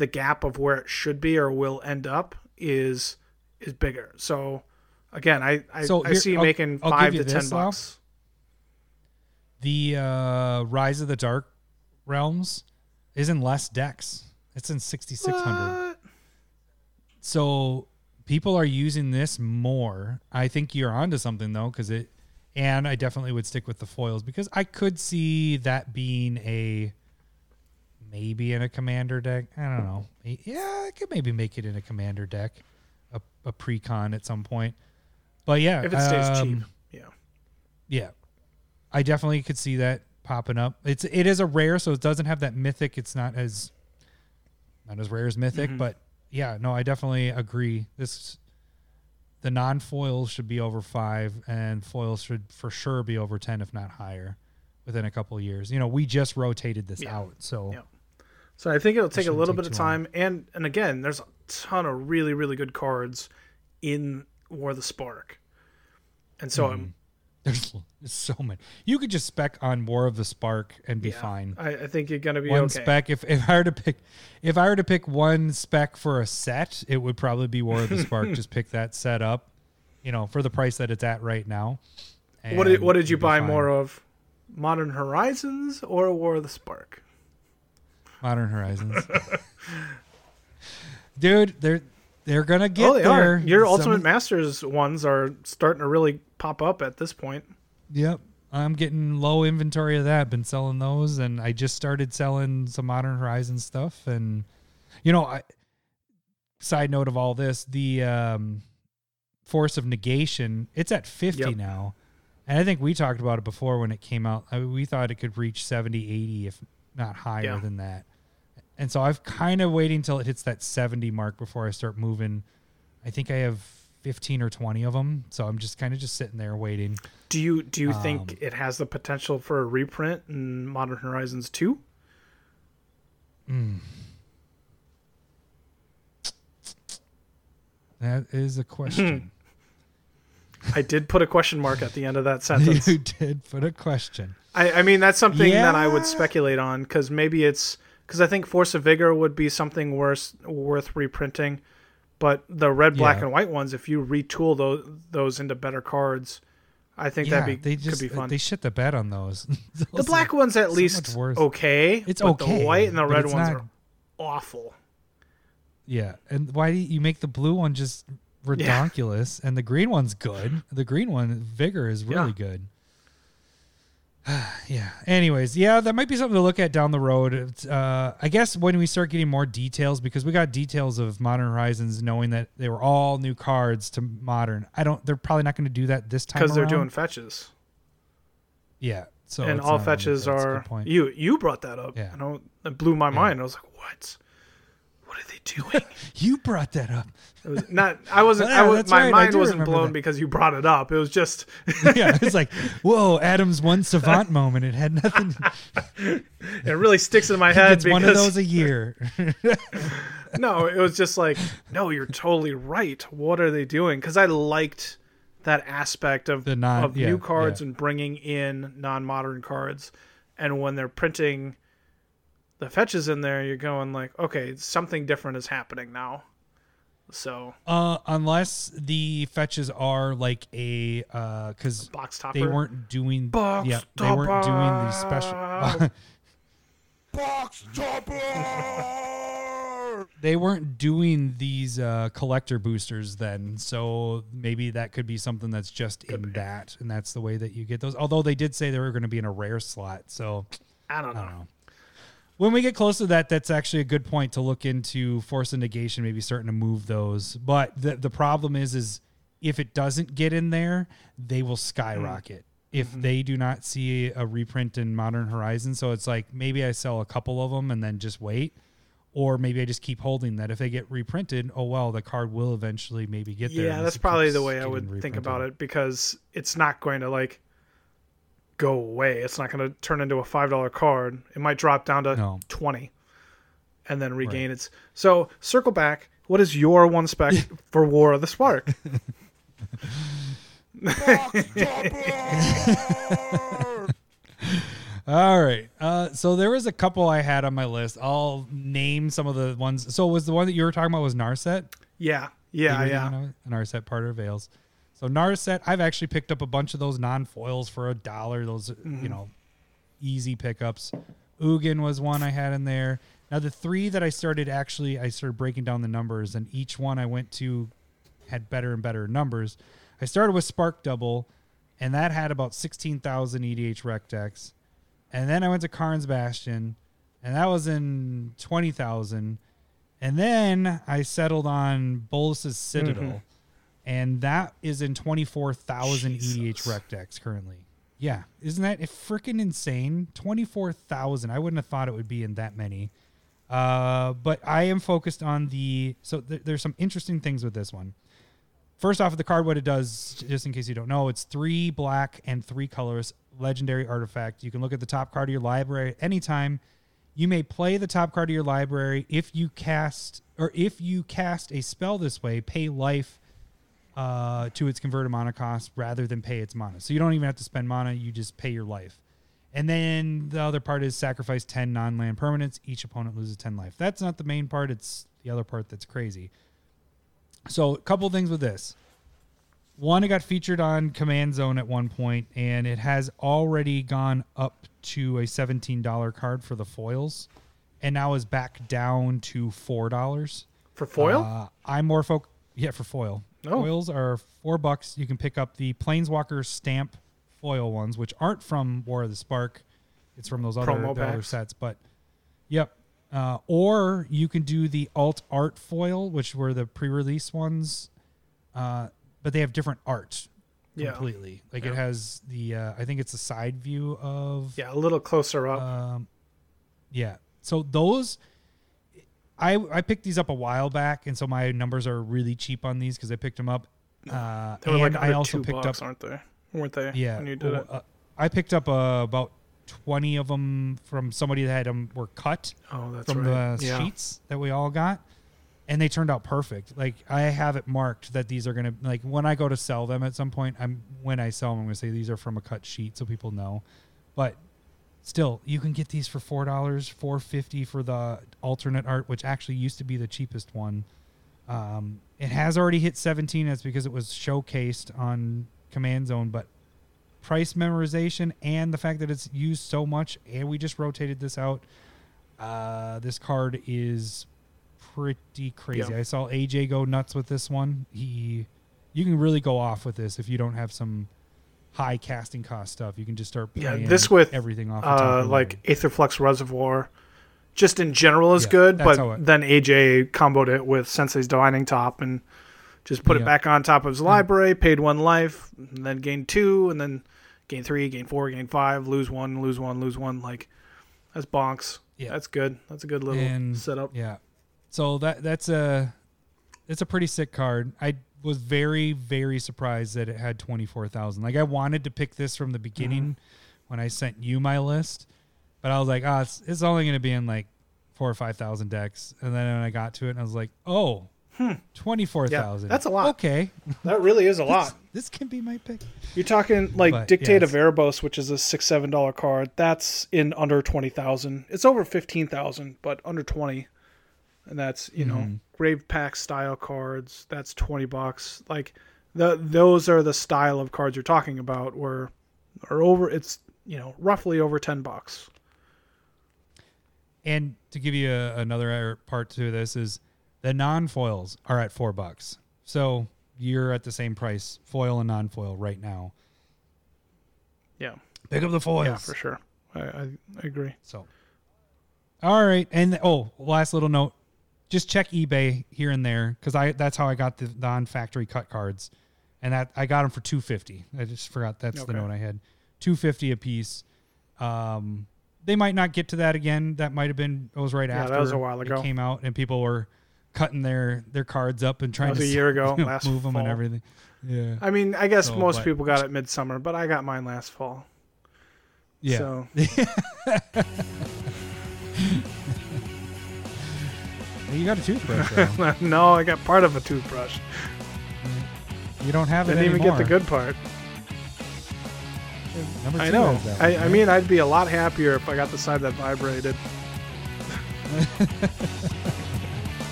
the gap of where it should be or will end up is is bigger. So again, I I, so here, I see you making I'll, five I'll to ten bucks. The uh, Rise of the Dark Realms is in less decks. It's in sixty-six hundred. So people are using this more. I think you're onto something though, because it. And I definitely would stick with the foils because I could see that being a maybe in a commander deck. I don't know. Yeah, I could maybe make it in a commander deck, a, a pre-con at some point. But yeah, if it stays um, cheap, yeah, yeah, I definitely could see that popping up. It's it is a rare, so it doesn't have that mythic. It's not as not as rare as mythic, mm-hmm. but yeah, no, I definitely agree. This. The non-foils should be over five, and foils should for sure be over ten, if not higher, within a couple of years. You know, we just rotated this yeah. out, so yeah. So I think it'll take it a little take bit of time. Long. And and again, there's a ton of really really good cards in War of the Spark, and so mm. I'm there's, there's so many. You could just spec on War of the Spark and be yeah, fine. I, I think you're gonna be one okay. spec. If if I were to pick, if I were to pick one spec for a set, it would probably be War of the Spark. Just pick that set up, you know, for the price that it's at right now. What did what did you buy fine. more of, Modern Horizons or War of the Spark? Modern Horizons, dude. They're they're gonna get oh, they there. Are. Your Some... Ultimate Masters ones are starting to really pop up at this point. Yep. I'm getting low inventory of that. Been selling those, and I just started selling some Modern Horizon stuff. And you know, I, side note of all this, the um, Force of Negation, it's at fifty yep. now. And I think we talked about it before when it came out. I mean, we thought it could reach seventy, eighty, if not higher yeah. than that. And so I've kind of waiting until it hits that seventy mark before I start moving. I think I have fifteen or twenty of them, so I'm just kind of just sitting there waiting. Do you do you um, think it has the potential for a reprint in Modern Horizons two? Mm. That is a question. I did put a question mark at the end of that sentence. You did put a question. I, I mean, that's something yeah. that I would speculate on, because maybe it's because I think Force of Vigor would be something worse worth reprinting. But the red, black, yeah. and white ones, if you retool those those into better cards, I think yeah, that be could be fun. They shit the bed on those. those the black ones at so least okay. It's but okay. The white and the red ones not... are awful. Yeah, and why do you make the blue one just redonkulous yeah. and the green one's good? The green one, Vigor, is really yeah. good. Yeah. Anyways, yeah, that might be something to look at down the road. Uh, I guess when we start getting more details, because we got details of Modern Horizons, knowing that they were all new cards to Modern. I don't. They're probably not going to do that this time because they're doing fetches. Yeah. So and all fetches are. You you brought that up. Yeah. I know it blew my yeah. mind. I was like, what? What are they doing? You brought that up. It was not. I wasn't. Yeah, I was, my right. mind I wasn't blown that. Because you brought it up. It was just. Yeah, it's like, whoa, Adam's one savant moment. It had nothing. To... It really sticks in my head. It's because... one of those a year. No, it was just like, no, you're totally right. What are they doing? Because I liked that aspect of the non, of yeah, new cards yeah. and bringing in non-modern cards, and when they're printing. The fetches in there, you're going like, okay, something different is happening now. So, uh, unless the fetches are like a uh, because box topper, they weren't doing box yeah, topper. They weren't doing the special box topper. They weren't doing these uh, collector boosters then, so maybe that could be something that's just could in be. That, and that's the way that you get those. Although they did say they were going to be in a rare slot, so I don't know. I don't know. When we get close to that, that's actually a good point to look into Force of Negation, maybe starting to move those. But the the problem is, is if it doesn't get in there, they will skyrocket mm-hmm. if mm-hmm. they do not see a reprint in Modern Horizon. So it's like, maybe I sell a couple of them and then just wait, or maybe I just keep holding that. If they get reprinted, oh, well, the card will eventually maybe get there. Yeah, that's probably the way I would reprinted. Think about it, because it's not going to like... go away. It's not going to turn into a five dollar card. It might drop down to no. twenty and then regain right. its. So circle back. What is your one spec for War of the Spark? All right. Uh, so there was a couple I had on my list. I'll name some of the ones. So was the one that you were talking about was Narset? Yeah. Yeah. Yeah. Narset, Parter of Veils. So Narset, I've actually picked up a bunch of those non-foils for a dollar. Those, mm. you know, easy pickups. Ugin was one I had in there. Now the three that I started actually, I started breaking down the numbers, and each one I went to had better and better numbers. I started with Spark Double, and that had about sixteen thousand E D H rec decks. And then I went to Karn's Bastion, and that was in twenty thousand. And then I settled on Bolus's Citadel, mm-hmm. and that is in twenty-four thousand E D H rec decks currently. Yeah, isn't that freaking insane? twenty-four thousand. I wouldn't have thought it would be in that many. Uh, but I am focused on the... So th- there's some interesting things with this one. First off, the card, what it does, just in case you don't know, it's three black and three colorless legendary artifact. You can look at the top card of your library at any time. You may play the top card of your library if you cast... Or if you cast a spell this way, pay life... Uh, to its converted mana cost rather than pay its mana. So you don't even have to spend mana, you just pay your life. And then the other part is sacrifice ten non-land permanents. Each opponent loses ten life. That's not the main part, it's the other part that's crazy. So a couple things with this. One, it got featured on Command Zone at one point, and it has already gone up to a seventeen dollars card for the foils, and now is back down to four dollars. For foil? Uh, I'm more focused... Yeah, for foil. Oh. Foils are four bucks. You can pick up the Planeswalker stamp foil ones, which aren't from War of the Spark. It's from those other, other sets. But yep. Uh, or you can do the alt art foil, which were the pre-release ones, uh, but they have different art completely. Yeah. Like yeah. It has the, uh, I think it's a side view of. Yeah, a little closer up. Um, yeah. So those. I, I picked these up a while back, and so my numbers are really cheap on these because I picked them up. Uh, they were and like I also two picked bucks, up, aren't they? Weren't they? Yeah. When you did well, it? Uh, I picked up uh, about twenty of them from somebody that had them were cut oh, that's from right. the yeah. sheets that we all got, and they turned out perfect. Like I have it marked that these are gonna like when I go to sell them at some point. I'm when I sell them, I'm gonna say these are from a cut sheet so people know, but. Still, you can get these for four dollars, four fifty for the alternate art, which actually used to be the cheapest one. Um, it has already hit seventeen. That's because it was showcased on Command Zone, but price memorization and the fact that it's used so much, and we just rotated this out, uh, this card is pretty crazy. Yeah. I saw A J go nuts with this one. He, you can really go off with this if you don't have some... high casting cost stuff. You can just start playing yeah, this with everything off the top uh, like Aetherflux Reservoir. Just in general is yeah, good, but it, then A J comboed it with Sensei's Divining Top and just put yeah. it back on top of his library, paid one life, and then gained two, and then gain three, gain four, gain five, lose one, lose one, lose one. Like that's bonks. Yeah, that's good. That's a good little and, setup. Yeah. So that that's a it's a pretty sick card. I. was very, very surprised that it had twenty-four thousand. Like, I wanted to pick this from the beginning mm-hmm. when I sent you my list, but I was like, ah, oh, it's, it's only going to be in, like, four or five thousand decks. And then when I got to it, and I was like, oh, hmm. twenty-four thousand. Yeah, that's a lot. Okay. That really is a lot. This, this can be my pick. You're talking, like, but, Dictate yeah, of Erebos, which is a six dollars, seven dollars card. That's in under twenty thousand. It's over fifteen thousand, but under twenty. And that's, you know, mm-hmm. Grave Pack style cards. That's twenty bucks. Like the, those are the style of cards you're talking about where are over, it's, you know, roughly over ten bucks. And to give you a, another part to this is the non-foils are at four bucks. So you're at the same price, foil and non-foil right now. Yeah. Pick up the foils. Yeah, for sure. I, I, I agree. So, all right. And oh, last little note. Just check eBay here and there because I that's how I got the non-factory cut cards, and that I got them for two fifty. I just forgot that's okay. The note I had, two fifty a piece. Um, they might not get to that again. That might have been it was right yeah, after that was a while ago. It came out, and people were cutting their, their cards up and trying that was to a year ago, you know, last move them fall. And everything. Yeah, I mean, I guess so, most but, people got it midsummer, but I got mine last fall. Yeah. So. You got a toothbrush. No, I got part of a toothbrush. You don't have it anymore. Didn't even get the good part. Number two I know. That one, I, right? I mean, I'd be a lot happier if I got the side that vibrated.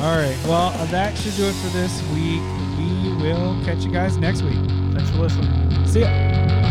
All right. Well, that should do it for this week. We will catch you guys next week. Thanks for listening. See ya.